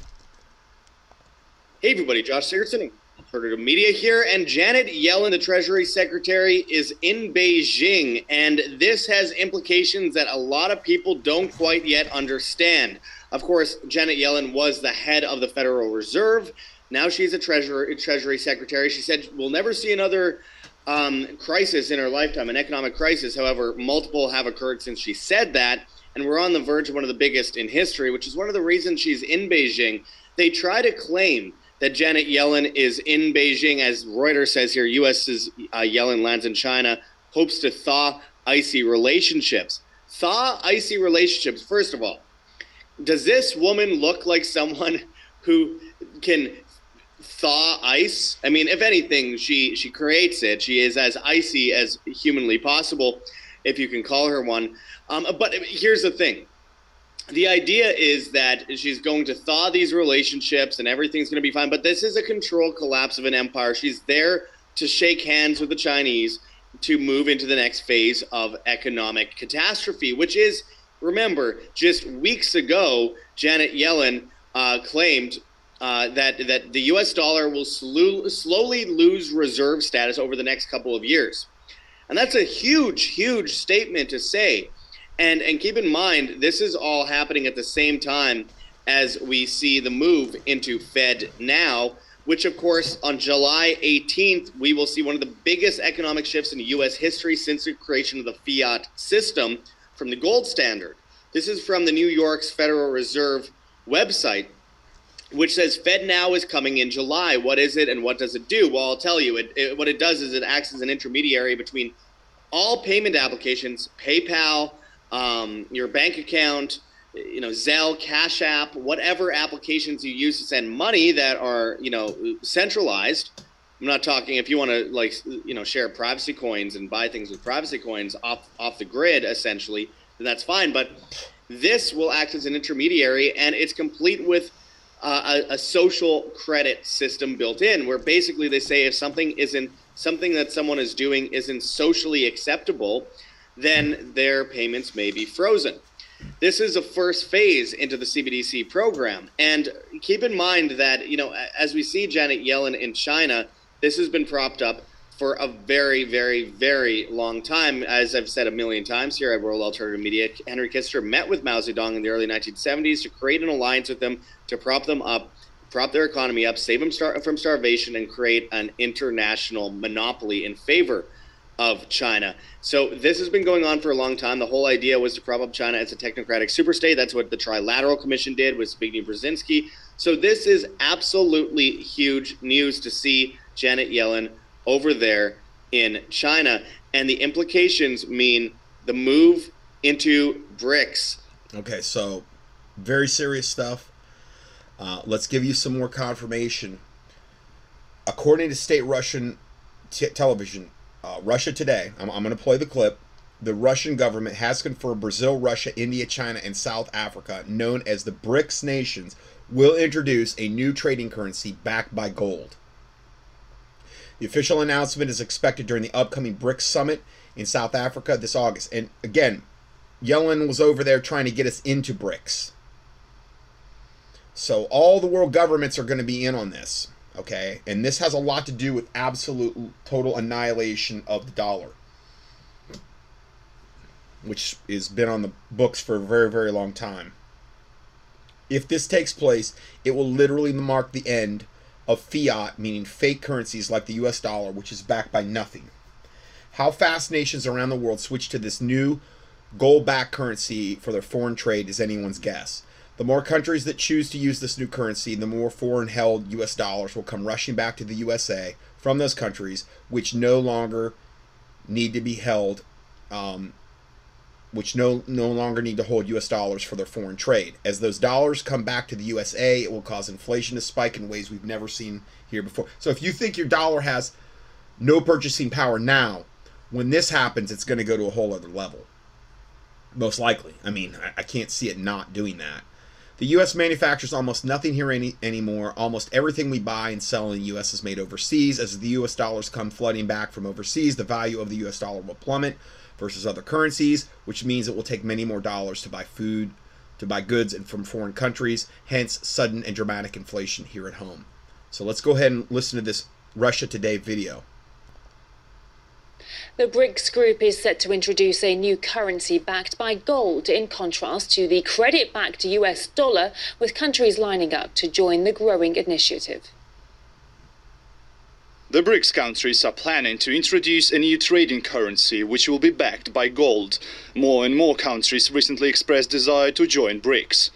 Hey, everybody. Josh Sigurdsson, Alternative Media here. And Janet Yellen, the Treasury Secretary, is in Beijing. And this has implications that a lot of people don't quite yet understand. Of course, Janet Yellen was the head of the Federal Reserve. Now she's a Treasury, Treasury Secretary. She said we'll never see another um, crisis in her lifetime, an economic crisis. However, multiple have occurred since she said that, and we're on the verge of one of the biggest in history, which is one of the reasons she's in Beijing. They try to claim that Janet Yellen is in Beijing. As Reuters says here, U S's uh, Yellen lands in China, hopes to thaw icy relationships. Thaw icy relationships, first of all. Does this woman look like someone who can thaw ice? I mean, if anything, she she creates it. She is as icy as humanly possible, if you can call her one. Um, but here's the thing. The idea is that she's going to thaw these relationships and everything's going to be fine. But this is a control collapse of an empire. She's there to shake hands with the Chinese to move into the next phase of economic catastrophe, which is, remember, just weeks ago, Janet Yellen uh, claimed Uh, that, that the U S dollar will slu- slowly lose reserve status over the next couple of years. And that's a huge, huge statement to say. And, and keep in mind, this is all happening at the same time as we see the move into Fed Now, which, of course, on July eighteenth, we will see one of the biggest economic shifts in U S history since the creation of the fiat system from the gold standard. This is from the New York's Federal Reserve website, which says Fed Now is coming in July. What is it and what does it do? Well, I'll tell you. It, it, what it does is it acts as an intermediary between all payment applications, PayPal, um, your bank account, you know, Zelle, Cash App, whatever applications you use to send money that are, you know, centralized. I'm not talking if you want to, like, you know, share privacy coins and buy things with privacy coins off, off the grid, essentially, then that's fine. But this will act as an intermediary, and it's complete with Uh, a, a social credit system built in, where basically they say if something isn't something that someone is doing isn't socially acceptable, then their payments may be frozen. This is a first phase into the C B D C program. And keep in mind that, you know, as we see Janet Yellen in China, This has been propped up for a very, very, very long time. As I've said a million times here at World Alternative Media, Henry Kissinger met with Mao Zedong in the early nineteen seventies to create an alliance with them, to prop them up, prop their economy up, save them star- from starvation, and create an international monopoly in favor of China. So this has been going on for a long time. The whole idea was to prop up China as a technocratic superstate. That's what the Trilateral Commission did with Zbigniew Brzezinski. So this is absolutely huge news to see Janet Yellen over there in China. And the implications mean the move into BRICS. Okay, so very serious stuff. Uh, let's give you some more confirmation. According to state Russian t- television, uh, Russia Today, I'm, I'm going to play the clip. The Russian government has confirmed Brazil, Russia, India, China, and South Africa, known as the BRICS nations, will introduce a new trading currency backed by gold. The official announcement is expected during the upcoming BRICS summit in South Africa this August. And again, Yellen was over there trying to get us into BRICS. So all the world governments are going to be in on this, okay? And this has a lot to do with absolute total annihilation of the dollar, which has been on the books for a very, very long time. If this takes place, it will literally mark the end of fiat, meaning fake currencies like the U S dollar, which is backed by nothing. How fast nations around the world switch to this new gold-backed currency for their foreign trade is anyone's guess. The more countries that choose to use this new currency, the more foreign-held U S dollars will come rushing back to the U S A from those countries, which no longer need to be held, um, which no, no longer need to hold U S dollars for their foreign trade. As those dollars come back to the U S A, it will cause inflation to spike in ways we've never seen here before. So if you think your dollar has no purchasing power now, when this happens, it's going to go to a whole other level. Most likely. I mean, I, I can't see it not doing that. The U S manufactures almost nothing here any, anymore. Almost everything we buy and sell in the U S is made overseas. As the U S dollars come flooding back from overseas, the value of the U S dollar will plummet versus other currencies, which means it will take many more dollars to buy food, to buy goods and from foreign countries, hence sudden and dramatic inflation here at home. So let's go ahead and listen to this Russia Today video. The BRICS group is set to introduce a new currency backed by gold, in contrast to the credit-backed U S dollar, with countries lining up to join the growing initiative. The BRICS countries are planning to introduce a new trading currency which will be backed by gold. More and more countries recently expressed desire to join BRICS.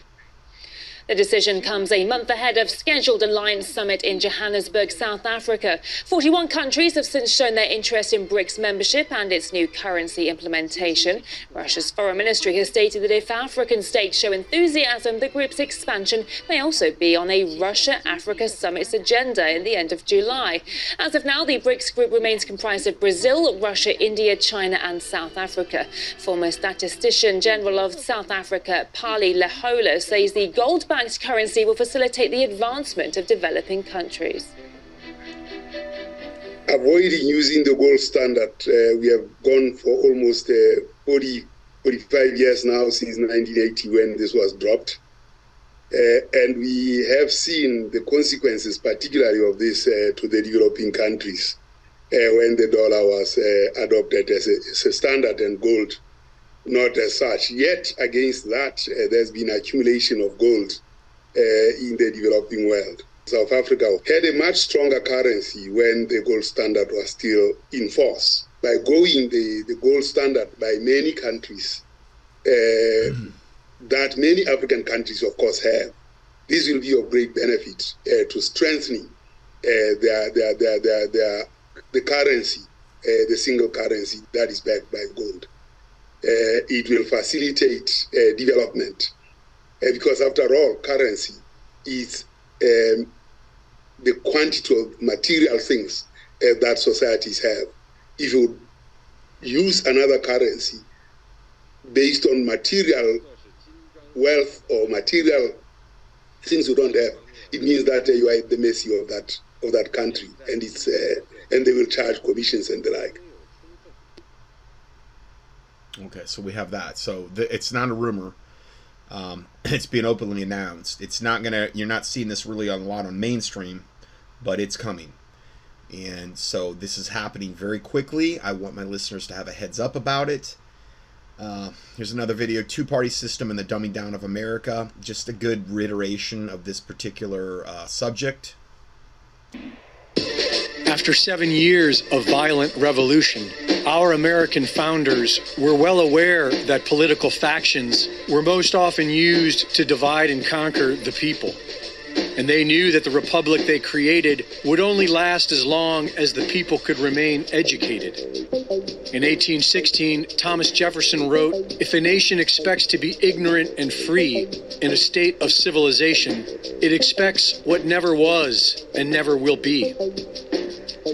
The decision comes a month ahead of scheduled Alliance Summit in Johannesburg, South Africa. forty-one countries have since shown their interest in BRICS membership and its new currency implementation. Russia's foreign ministry has stated that if African states show enthusiasm, the group's expansion may also be on a Russia-Africa summit's agenda in the end of July. As of now, the BRICS group remains comprised of Brazil, Russia, India, China and South Africa. Former Statistician General of South Africa, Pali Lehola, says the gold bank's currency will facilitate the advancement of developing countries. Avoiding using the gold standard, uh, we have gone for almost uh, forty, forty-five years now since nineteen eighty when this was dropped. Uh, and we have seen the consequences, particularly of this, uh, to the developing countries uh, when the dollar was uh, adopted as a, as a standard and gold not as such. Yet against that, uh, there's been accumulation of gold uh, in the developing world. South Africa had a much stronger currency when the gold standard was still in force. By going the, the gold standard by many countries, uh, mm. that many African countries, of course, have, this will be of great benefit uh, to strengthening uh, their, their, their, their, their, the currency, uh, the single currency that is backed by gold. Uh, it will facilitate uh, development uh, because, after all, currency is um, the quantity of material things uh, that societies have. If you use another currency based on material wealth or material things you don't have, it means that uh, you are at the mercy of that of that country, and it's uh, and they will charge commissions and the like. Okay, so we have that. So the, it's not a rumor. Um, it's being openly announced. It's not gonna. You're not seeing this really a lot on mainstream, but it's coming. And so this is happening very quickly. I want my listeners to have a heads up about it. Uh, here's another video, two-party system and the dumbing down of America. Just a good reiteration of this particular uh, subject. After seven years of violent revolution, our American founders were well aware that political factions were most often used to divide and conquer the people. And they knew that the republic they created would only last as long as the people could remain educated. In eighteen sixteen, Thomas Jefferson wrote, "If a nation expects to be ignorant and free in a state of civilization, it expects what never was and never will be."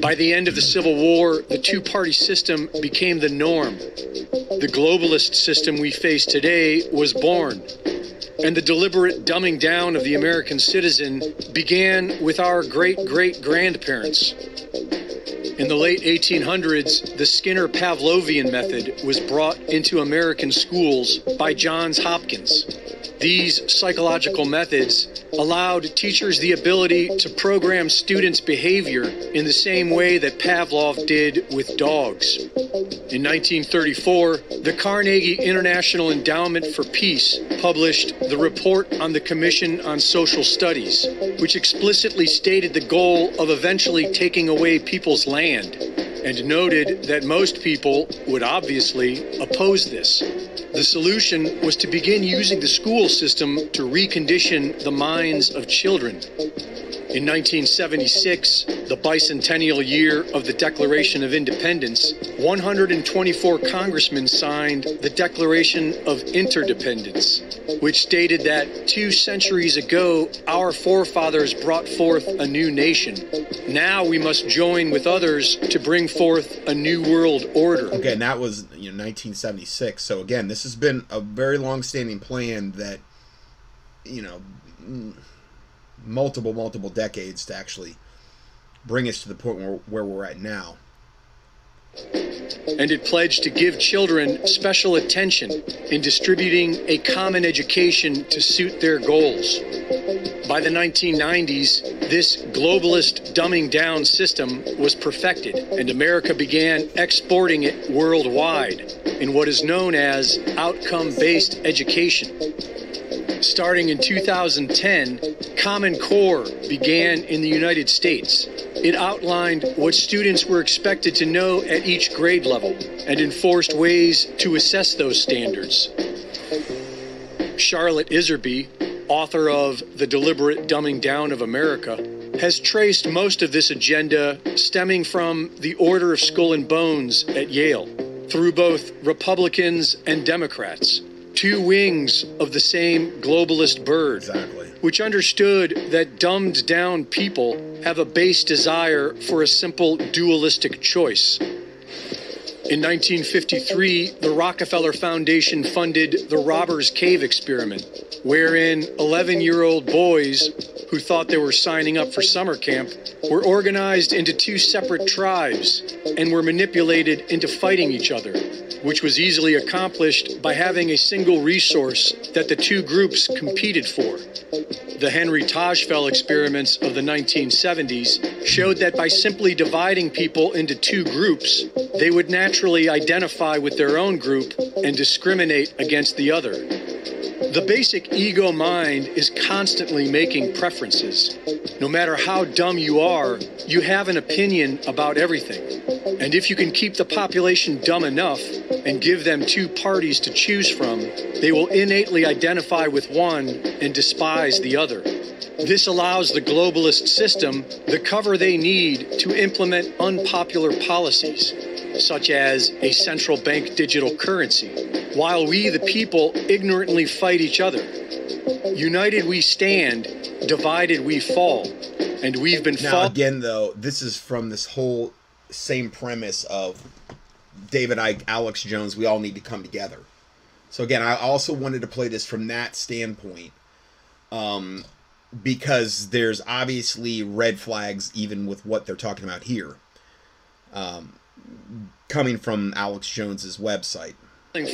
By the end of the Civil War, the two-party system became the norm. The globalist system we face today was born. And the deliberate dumbing down of the American citizen began with our great-great-grandparents. In the late eighteen hundreds, the Skinner-Pavlovian method was brought into American schools by Johns Hopkins. These psychological methods allowed teachers the ability to program students' behavior in the same way that Pavlov did with dogs. In nineteen thirty-four, the Carnegie International Endowment for Peace published the Report on the Commission on Social Studies, which explicitly stated the goal of eventually taking away people's land, and noted that most people would obviously oppose this. The solution was to begin using the school system to recondition the minds of children. In nineteen seventy-six, the bicentennial year of the Declaration of Independence, one hundred twenty-four congressmen signed the Declaration of Interdependence, which stated that two centuries ago, our forefathers brought forth a new nation. Now we must join with others to bring forth a new world order. Okay, and that was, you know, nineteen seventy-six. So again, this has been a very long-standing plan that, you know, multiple, multiple decades to actually bring us to the point where, where we're at now. And it pledged to give children special attention in distributing a common education to suit their goals. By the nineteen nineties, this globalist dumbing down system was perfected, and America began exporting it worldwide in what is known as outcome-based education. Starting in two thousand ten, Common Core began in the United States. It outlined what students were expected to know at each grade level and enforced ways to assess those standards. Charlotte Iserby, author of The Deliberate Dumbing Down of America, has traced most of this agenda stemming from the Order of Skull and Bones at Yale through both Republicans and Democrats. Two wings of the same globalist bird, exactly. Which understood that dumbed down people have a base desire for a simple dualistic choice. In nineteen fifty-three, the Rockefeller Foundation funded the Robbers Cave experiment, wherein eleven-year-old boys who thought they were signing up for summer camp were organized into two separate tribes and were manipulated into fighting each other, which was easily accomplished by having a single resource that the two groups competed for. The Henry Tajfel experiments of the nineteen seventies showed that by simply dividing people into two groups, they would naturally identify with their own group and discriminate against the other. The basic ego mind is constantly making preferences. No matter how dumb you are, you have an opinion about everything. And if you can keep the population dumb enough and give them two parties to choose from, they will innately identify with one and despise the other. This allows the globalist system the cover they need to implement unpopular policies, such as a central bank digital currency, while we, the people, ignorantly fight each other. United we stand, divided we fall, and we've been... Now, again, though, this is from this whole same premise of David Icke, Alex Jones, we all need to come together. So, again, I also wanted to play this from that standpoint, um, because there's obviously red flags even with what they're talking about here, um, coming from Alex Jones's website.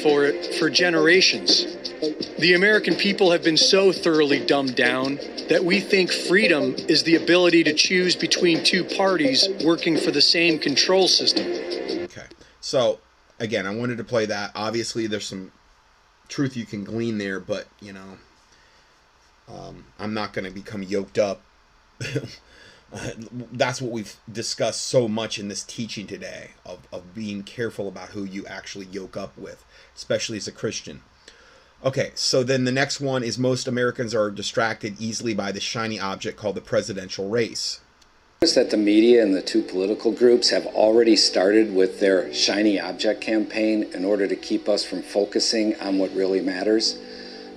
For it for generations. The American people have been so thoroughly dumbed down that we think freedom is the ability to choose between two parties working for the same control system. Okay, so again, I wanted to play that. Obviously, there's some truth you can glean there, but you know, um, I'm not going to become yoked up. Uh, that's what we've discussed so much in this teaching today of, of being careful about who you actually yoke up with, especially as a Christian. Okay, so then the next one is most Americans are distracted easily by the shiny object called the presidential race. Notice that the media and the two political groups have already started with their shiny object campaign in order to keep us from focusing on what really matters.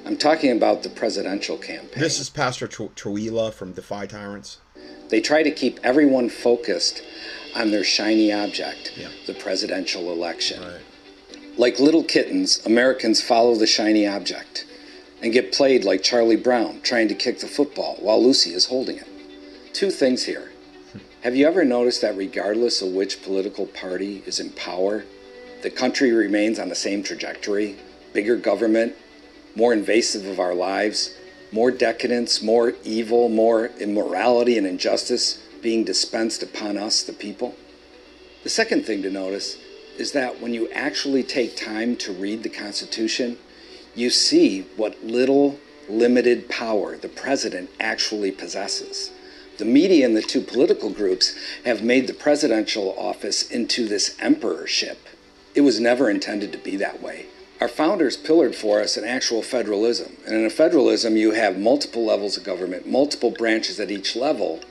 I'm talking about the presidential campaign. This is Pastor Tawila from Defy Tyrants. They try to keep everyone focused on their shiny object, yeah. the presidential election. Right. Like little kittens, Americans follow the shiny object and get played like Charlie Brown trying to kick the football while Lucy is holding it. Two things here. Have you ever noticed that regardless of which political party is in power, the country remains on the same trajectory? Bigger government, more invasive of our lives, more decadence, more evil, more immorality and injustice being dispensed upon us, the people. The second thing to notice is that when you actually take time to read the Constitution, you see what little limited power the president actually possesses. The media and the two political groups have made the presidential office into this emperorship. It was never intended to be that way. Our founders pillared for us an actual federalism. And in a federalism, you have multiple levels of government, multiple branches at each level,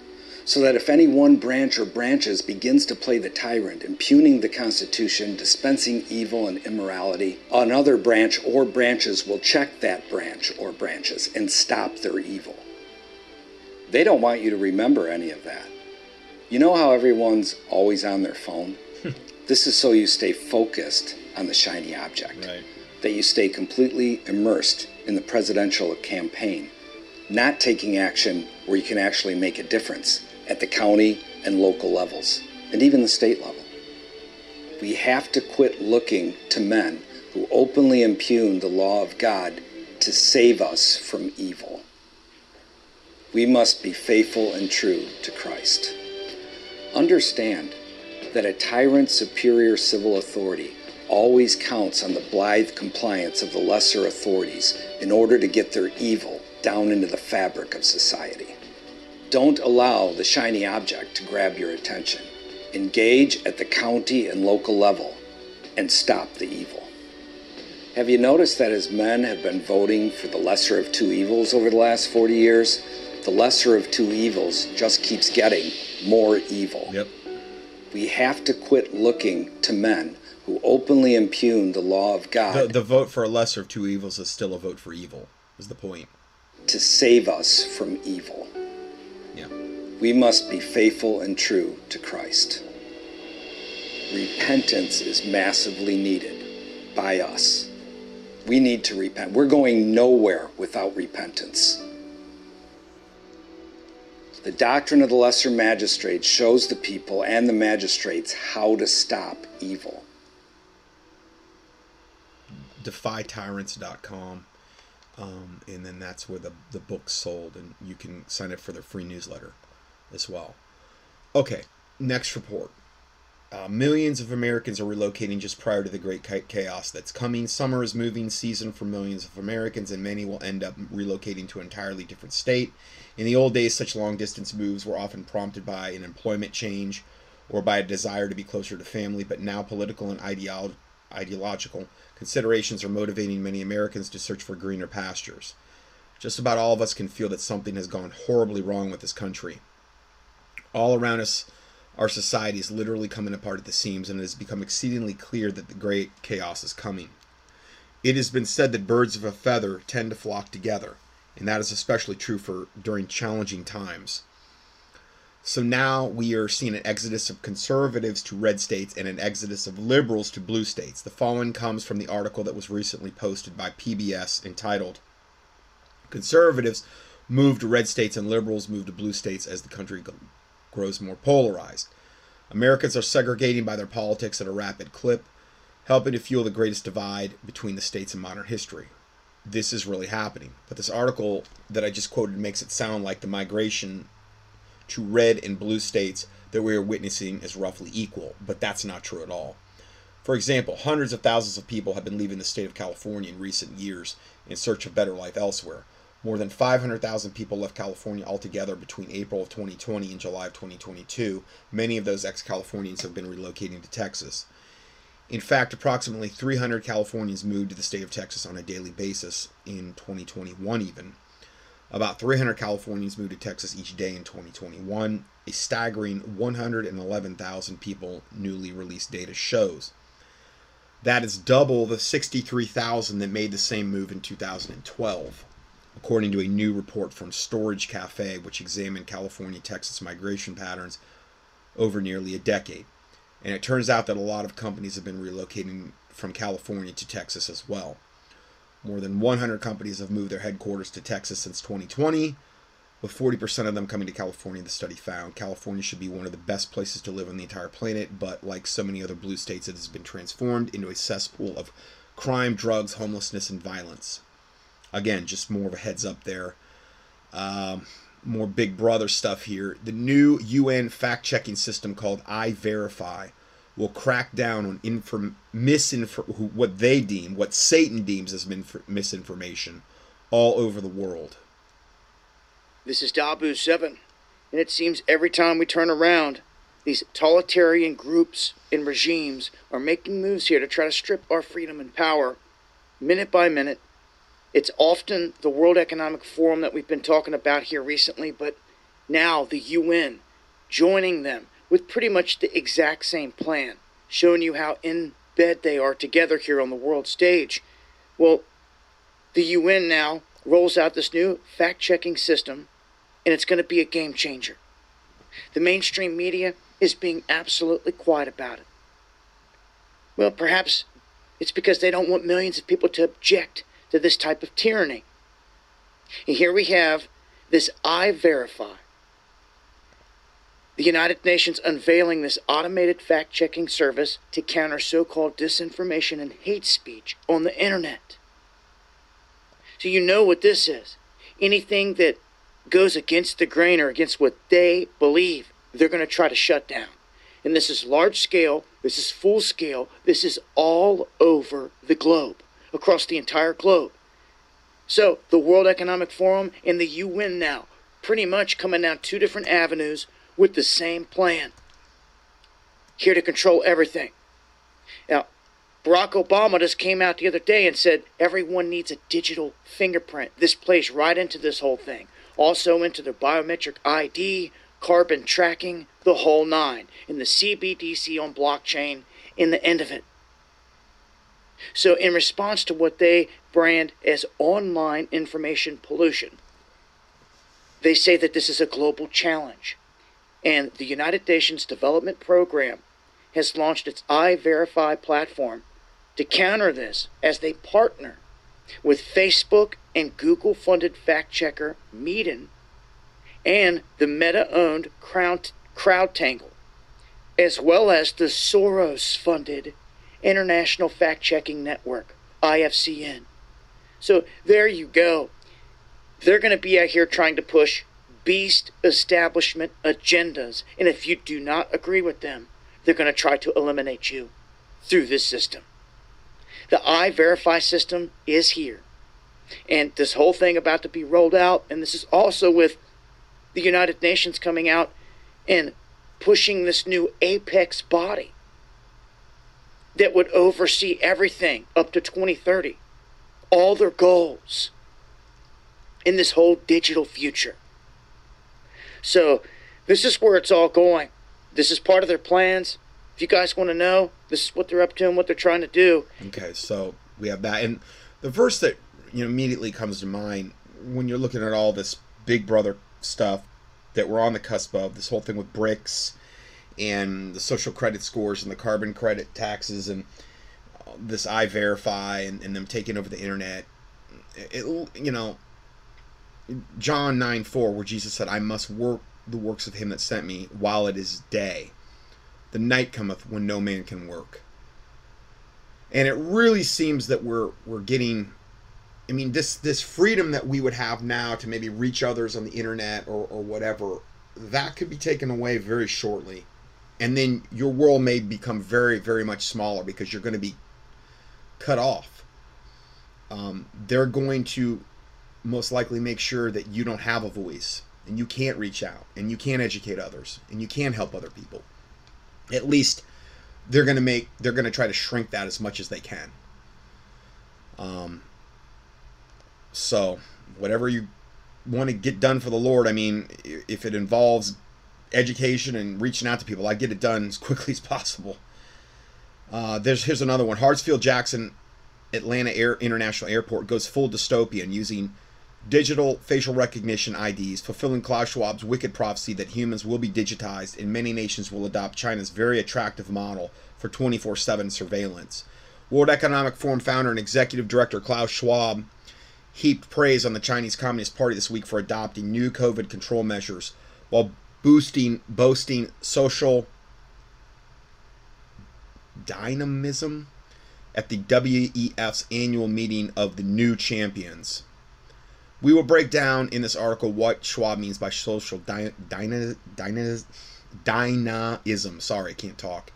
so that if any one branch or branches begins to play the tyrant, impugning the Constitution, dispensing evil and immorality, another branch or branches will check that branch or branches and stop their evil. They don't want you to remember any of that. You know how everyone's always on their phone? This is so you stay focused on the shiny object. Right. That you stay completely immersed in the presidential campaign, not taking action where you can actually make a difference at the county and local levels, and even the state level. We have to quit looking to men who openly impugn the law of God to save us from evil. We must be faithful and true to Christ. Understand that a tyrant's superior civil authority always counts on the blithe compliance of the lesser authorities in order to get their evil down into the fabric of society. Don't allow the shiny object to grab your attention. Engage at the county and local level and stop the evil. Have you noticed that as men have been voting for the lesser of two evils over the last forty years, the lesser of two evils just keeps getting more evil? Yep. We have to quit looking to men who openly impugn the law of God. The, the vote for a lesser of two evils is still a vote for evil, is the point. To save us from evil. Yeah. We must be faithful and true to Christ. Repentance is massively needed by us. We need to repent. We're going nowhere without repentance. The doctrine of the lesser magistrates shows the people and the magistrates how to stop evil. defy tyrants dot com, um, and then that's where the, the book's sold, and you can sign up for their free newsletter as well. Okay, next report. Uh, millions of Americans are relocating just prior to the great chaos that's coming. Summer is moving season for millions of Americans, and many will end up relocating to an entirely different state. In the old days, such long-distance moves were often prompted by an employment change or by a desire to be closer to family, but now political and ideological Ideological considerations are motivating many Americans to search for greener pastures. Just about all of us can feel that something has gone horribly wrong with this country. All around us, our society is literally coming apart at the seams, and it has become exceedingly clear that the great chaos is coming. It has been said that birds of a feather tend to flock together, and that is especially true for during challenging times. So now we are seeing an exodus of conservatives to red states and an exodus of liberals to blue states. The following comes from the article that was recently posted by P B S entitled, "Conservatives Move to Red States and Liberals Move to Blue States as the Country Grows More Polarized." Americans are segregating by their politics at a rapid clip. helping to fuel the greatest divide between the states in modern history. This is really happening. But this article that I just quoted makes it sound like the migration to red and blue states that we are witnessing is roughly equal, but that's not true at all. For example, hundreds of thousands of people have been leaving the state of California in recent years in search of better life elsewhere. More than five hundred thousand people left California altogether between April of twenty twenty and July of twenty twenty-two. Many of those ex-Californians have been relocating to Texas. In fact, approximately three hundred Californians moved to the state of Texas on a daily basis in twenty twenty-one even. About three hundred Californians moved to Texas each day in twenty twenty-one. A staggering one hundred eleven thousand people, newly released data shows. That is double the sixty-three thousand that made the same move in two thousand twelve, according to a new report from Storage Cafe, which examined California-Texas migration patterns over nearly a decade. And it turns out that a lot of companies have been relocating from California to Texas as well. More than one hundred companies have moved their headquarters to Texas since twenty twenty, with forty percent of them coming to California, the study found. California should be one of the best places to live on the entire planet, but like so many other blue states, it has been transformed into a cesspool of crime, drugs, homelessness, and violence. Again, just more of a heads up there. Um, more Big Brother stuff here. The new U N fact-checking system called iVerify will crack down on inform misinform what they deem, what Satan deems as misinformation all over the world. This is Dabu seven, and it seems every time we turn around, these totalitarian groups and regimes are making moves here to try to strip our freedom and power, minute by minute. It's often the World Economic Forum that we've been talking about here recently, but now the U N joining them with pretty much the exact same plan, showing you how in bed they are together here on the world stage. Well, the U N now rolls out this new fact-checking system, and it's going to be a game changer. The mainstream media is being absolutely quiet about it. Well, perhaps it's because they don't want millions of people to object to this type of tyranny. And here we have this iVerify. The United Nations unveiling this automated fact-checking service to counter so-called disinformation and hate speech on the internet. So you know what this is. Anything that goes against the grain or against what they believe, they're going to try to shut down. And this is large scale, this is full scale, this is all over the globe, across the entire globe. So the World Economic Forum and the U N now pretty much coming down two different avenues with the same plan, here to control everything. Now, Barack Obama just came out the other day and said everyone needs a digital fingerprint. This plays right into this whole thing. Also into their biometric I D, carbon tracking, the whole nine, and the C B D C on blockchain in the end of it. So in response to what they brand as online information pollution, they say that this is a global challenge. And the United Nations Development Program has launched its iVerify platform to counter this as they partner with Facebook and Google-funded fact-checker Meaden and the Meta-owned Crowdtangle, as well as the Soros-funded International Fact-Checking Network, I F C N. So there you go. They're going to be out here trying to push beast establishment agendas, and if you do not agree with them, they're going to try to eliminate you through this system. The iVerify system is here. And this whole thing about to be rolled out, and this is also with the United Nations coming out and pushing this new apex body that would oversee everything up to twenty thirty, all their goals in this whole digital future. So this is where it's all going. This is part of their plans. If you guys want to know, this is what they're up to and what they're trying to do. Okay, so we have that. And the verse that you know immediately comes to mind when you're looking at all this Big Brother stuff that we're on the cusp of, this whole thing with BRICS and the social credit scores and the carbon credit taxes and this iVerify and, and them taking over the internet. It, you know, John nine four, where Jesus said, I must work the works of him that sent me while it is day. The night cometh when no man can work. And it really seems that we're we're getting, I mean, this this freedom that we would have now to maybe reach others on the internet or, or whatever, that could be taken away very shortly. And then your world may become very, very much smaller because you're going to be cut off. Um, they're going to most likely make sure that you don't have a voice and you can't reach out and you can't educate others and you can't help other people. At least they're going to make, they're going to try to shrink that as much as they can. Um, so whatever you want to get done for the Lord, I mean, if it involves education and reaching out to people, I get it done as quickly as possible. Uh, there's here's another one. Hartsfield-Jackson Atlanta Air International Airport goes full dystopian using digital facial recognition I Ds, fulfilling Klaus Schwab's wicked prophecy that humans will be digitized and many nations will adopt China's very attractive model for twenty-four seven surveillance. World Economic Forum founder and executive director Klaus Schwab heaped praise on the Chinese Communist Party this week for adopting new COVID control measures while boosting, boasting social dynamism at the W E F's annual meeting of the new champions. We will break down in this article what Schwab means by social dyna, dyna, dyna, dynamism. Sorry, I can't talk.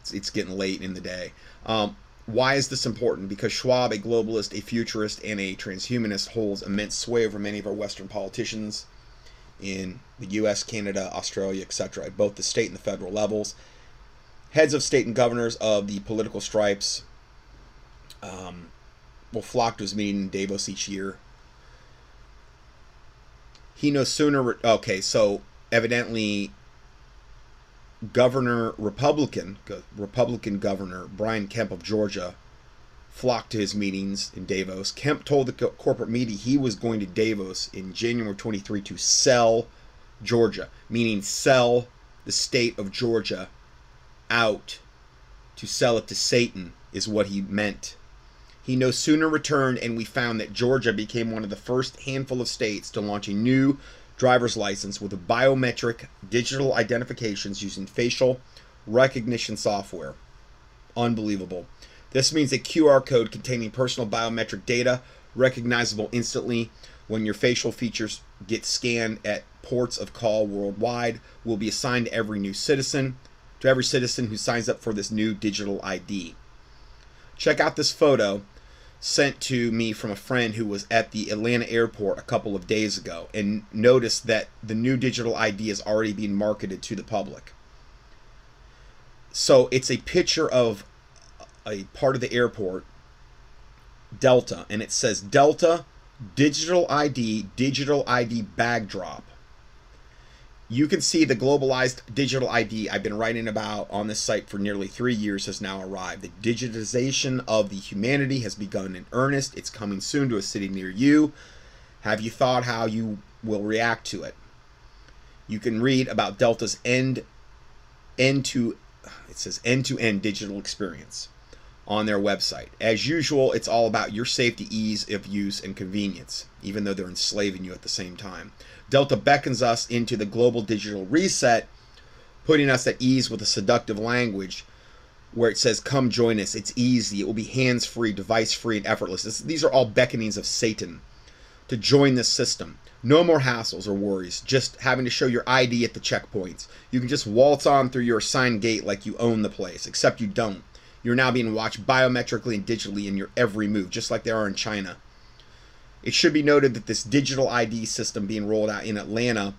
It's, it's getting late in the day. Um, why is this important? Because Schwab, a globalist, a futurist, and a transhumanist, holds immense sway over many of our Western politicians in the U S, Canada, Australia, et cetera, at both the state and the federal levels. Heads of state and governors of the political stripes um, will flock to his meeting in Davos each year. He no sooner, okay, so evidently Governor Republican, Republican Governor Brian Kemp of Georgia flocked to his meetings in Davos. Kemp told the co corporate media he was going to Davos in January twenty-three to sell Georgia, meaning sell the state of Georgia out, to sell it to Satan is what he meant. He no sooner returned and we found that Georgia became one of the first handful of states to launch a new driver's license with biometric digital identifications using facial recognition software. Unbelievable. This means a Q R code containing personal biometric data recognizable instantly when your facial features get scanned at ports of call worldwide will be assigned to every new citizen, to every citizen who signs up for this new digital I D. Check out this photo sent to me from a friend who was at the Atlanta airport a couple of days ago and noticed that the new digital I D is already being marketed to the public. So it's a picture of a part of the airport, Delta, and it says Delta Digital I D, Digital I D bag drop. You can see the globalized digital I D I've been writing about on this site for nearly three years has now arrived. The digitization of the humanity has begun in earnest. It's coming soon to a city near you. Have you thought how you will react to it? You can read about Delta's end, end to, it says end-to-end digital experience on their website. As usual, it's all about your safety, ease of use, and convenience, even though they're enslaving you at the same time. Delta beckons us into the global digital reset, putting us at ease with a seductive language where it says, come join us, it's easy, it will be hands-free, device-free, and effortless. This, these are all beckonings of Satan to join this system. No more hassles or worries, just having to show your I D at the checkpoints. You can just waltz on through your assigned gate like you own the place, except you don't. You're now being watched biometrically and digitally in your every move, just like they are in China. It should be noted that this digital I D system being rolled out in Atlanta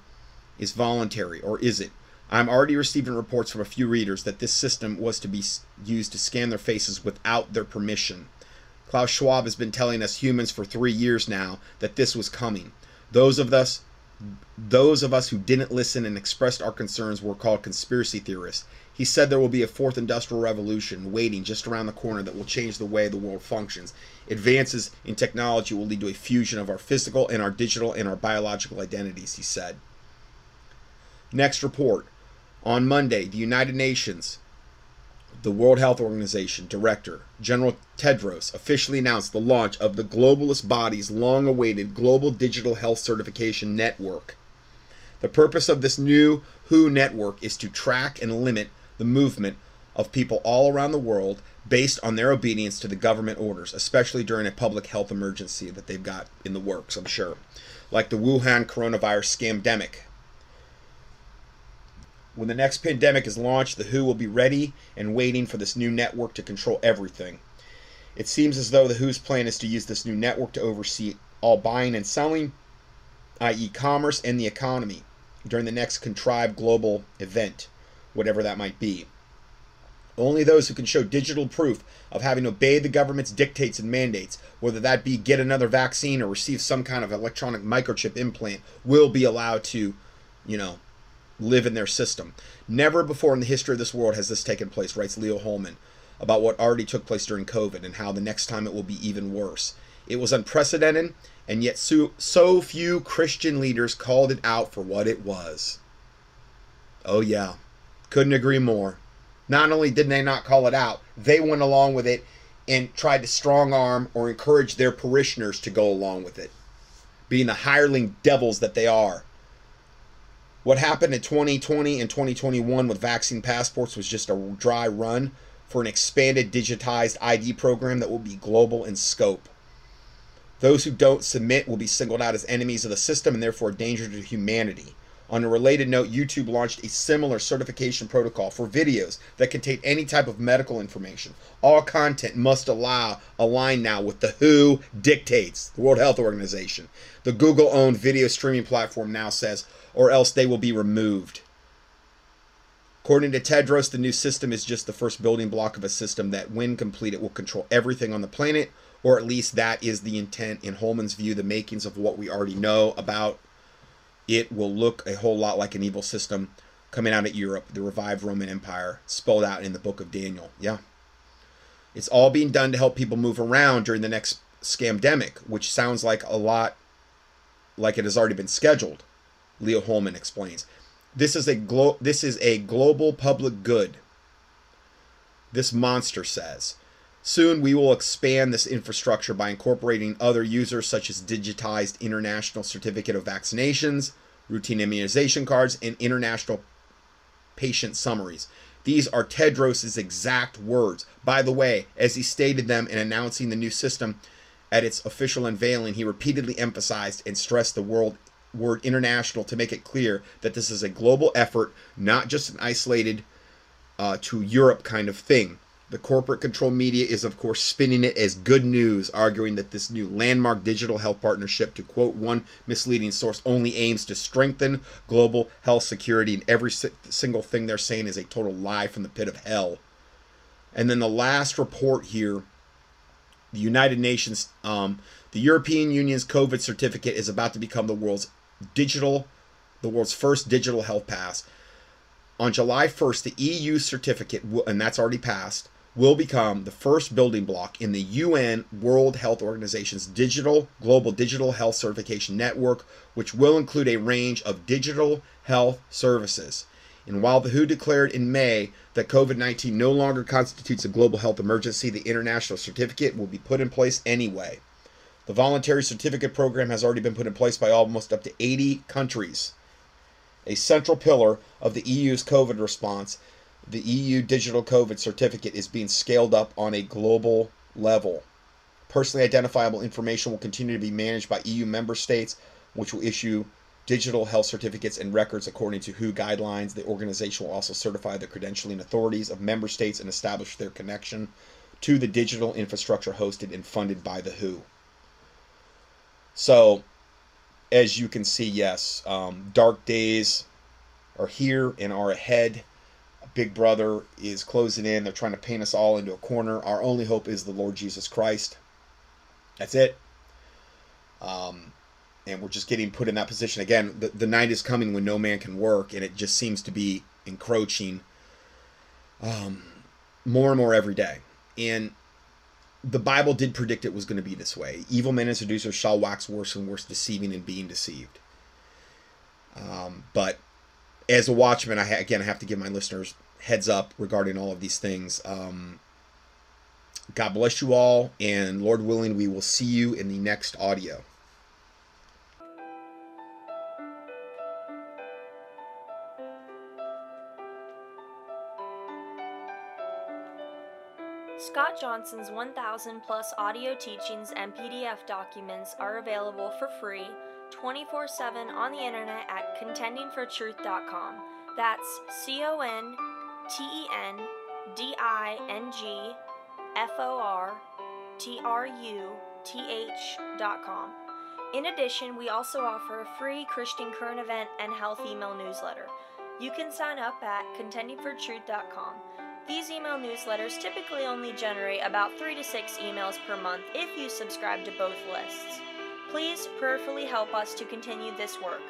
is voluntary, or is it? I'm already receiving reports from a few readers that this system was to be used to scan their faces without their permission. Klaus Schwab has been telling us humans for three years now that this was coming. Those of us, those of us who didn't listen and expressed our concerns were called conspiracy theorists. He said there will be a fourth industrial revolution waiting just around the corner that will change the way the world functions. Advances in technology will lead to a fusion of our physical and our digital and our biological identities, he said. Next report. On Monday, the United Nations, the World Health Organization Director, General Tedros, officially announced the launch of the globalist body's long-awaited Global Digital Health Certification Network. The purpose of this new W H O network is to track and limit the movement of people all around the world based on their obedience to the government orders, especially during a public health emergency that they've got in the works, I'm sure, like the Wuhan coronavirus scamdemic. When the next pandemic is launched, the W H O will be ready and waiting for this new network to control everything. It seems as though the W H O's plan is to use this new network to oversee all buying and selling, that is commerce and the economy, during the next contrived global event, whatever that might be. Only those who can show digital proof of having obeyed the government's dictates and mandates, whether that be get another vaccine or receive some kind of electronic microchip implant, will be allowed to, you know, live in their system. Never before in the history of this world has this taken place, writes Leo Holman about what already took place during COVID and how the next time it will be even worse. It was unprecedented, and yet so, so few Christian leaders called it out for what it was. Oh yeah, couldn't agree more. Not only did they not call it out, they went along with it and tried to strong arm or encourage their parishioners to go along with it, being the hireling devils that they are. What happened in twenty twenty and twenty twenty-one with vaccine passports was just a dry run for an expanded digitized I D program that will be global in scope. Those who don't submit will be singled out as enemies of the system and therefore a danger to humanity. On a related note, YouTube launched a similar certification protocol for videos that contain any type of medical information. All content must allow align now with the W H O dictates, the World Health Organization. The Google-owned video streaming platform now says, or else they will be removed. According to Tedros, the new system is just the first building block of a system that, when completed, will control everything on the planet, or at least that is the intent. In Holman's view, the makings of what we already know about it will look a whole lot like an evil system coming out of Europe, the revived Roman Empire, spelled out in the book of Daniel. Yeah. It's all being done to help people move around during the next scamdemic, which sounds like a lot like it has already been scheduled, Leo Holman explains. This is a glo- this is a global public good, this monster says. Soon we will expand this infrastructure by incorporating other users such as digitized international certificate of vaccinations, routine immunization cards, and international patient summaries. These are Tedros' exact words, by the way, as he stated them in announcing the new system at its official unveiling. He repeatedly emphasized and stressed the world word international to make it clear that this is a global effort, not just an isolated uh, to Europe kind of thing. The corporate control media is, of course, spinning it as good news, arguing that this new landmark digital health partnership, to quote one misleading source, only aims to strengthen global health security, and every si- single thing they're saying is a total lie from the pit of hell. And then the last report here, the United Nations, um, the European Union's COVID certificate is about to become the world's digital, the world's first digital health pass. On July first, the E U certificate, and that's already passed, will become the first building block in the U N World Health Organization's digital global digital health certification network, which will include a range of digital health services. And while the W H O declared in May that COVID nineteen no longer constitutes a global health emergency, the international certificate will be put in place anyway. The voluntary certificate program has already been put in place by almost up to eighty countries. A central pillar of the E U's COVID response, the E U digital COVID certificate is being scaled up on a global level. Personally identifiable information will continue to be managed by E U member states, which will issue digital health certificates and records according to W H O guidelines. The organization will also certify the credentialing authorities of member states and establish their connection to the digital infrastructure hosted and funded by the W H O. So, as you can see, yes, um, dark days are here and are ahead. Big Brother is closing in. They're trying to paint us all into a corner. Our only hope is the Lord Jesus Christ. That's it. Um, and we're just getting put in that position. Again, the, the night is coming when no man can work, and it just seems to be encroaching um, more and more every day. And the Bible did predict it was going to be this way. Evil men and seducers shall wax worse and worse, deceiving and being deceived. Um, but as a watchman, I ha- again, I have to give my listeners heads up regarding all of these things. Um, God bless you all, and Lord willing, we will see you in the next audio. Scott Johnson's one thousand plus audio teachings and P D F documents are available for free twenty-four seven on the internet at contending for truth dot com. That's C O N T E N D I N G F O R T R U T H dot com. In addition, we also offer a free Christian current event and health email newsletter. You can sign up at contending for truth dot com. These email newsletters typically only generate about three to six emails per month if you subscribe to both lists. Please prayerfully help us to continue this work.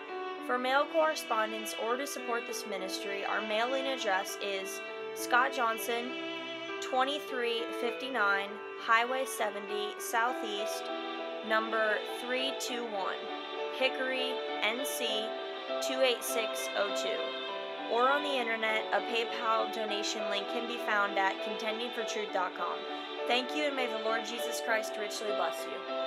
For mail correspondence or to support this ministry, our mailing address is Scott Johnson, twenty-three fifty-nine Highway seventy Southeast, number three two one, Hickory, N C two eight six oh two. Or on the internet, a PayPal donation link can be found at contending for truth dot com. Thank you, and may the Lord Jesus Christ richly bless you.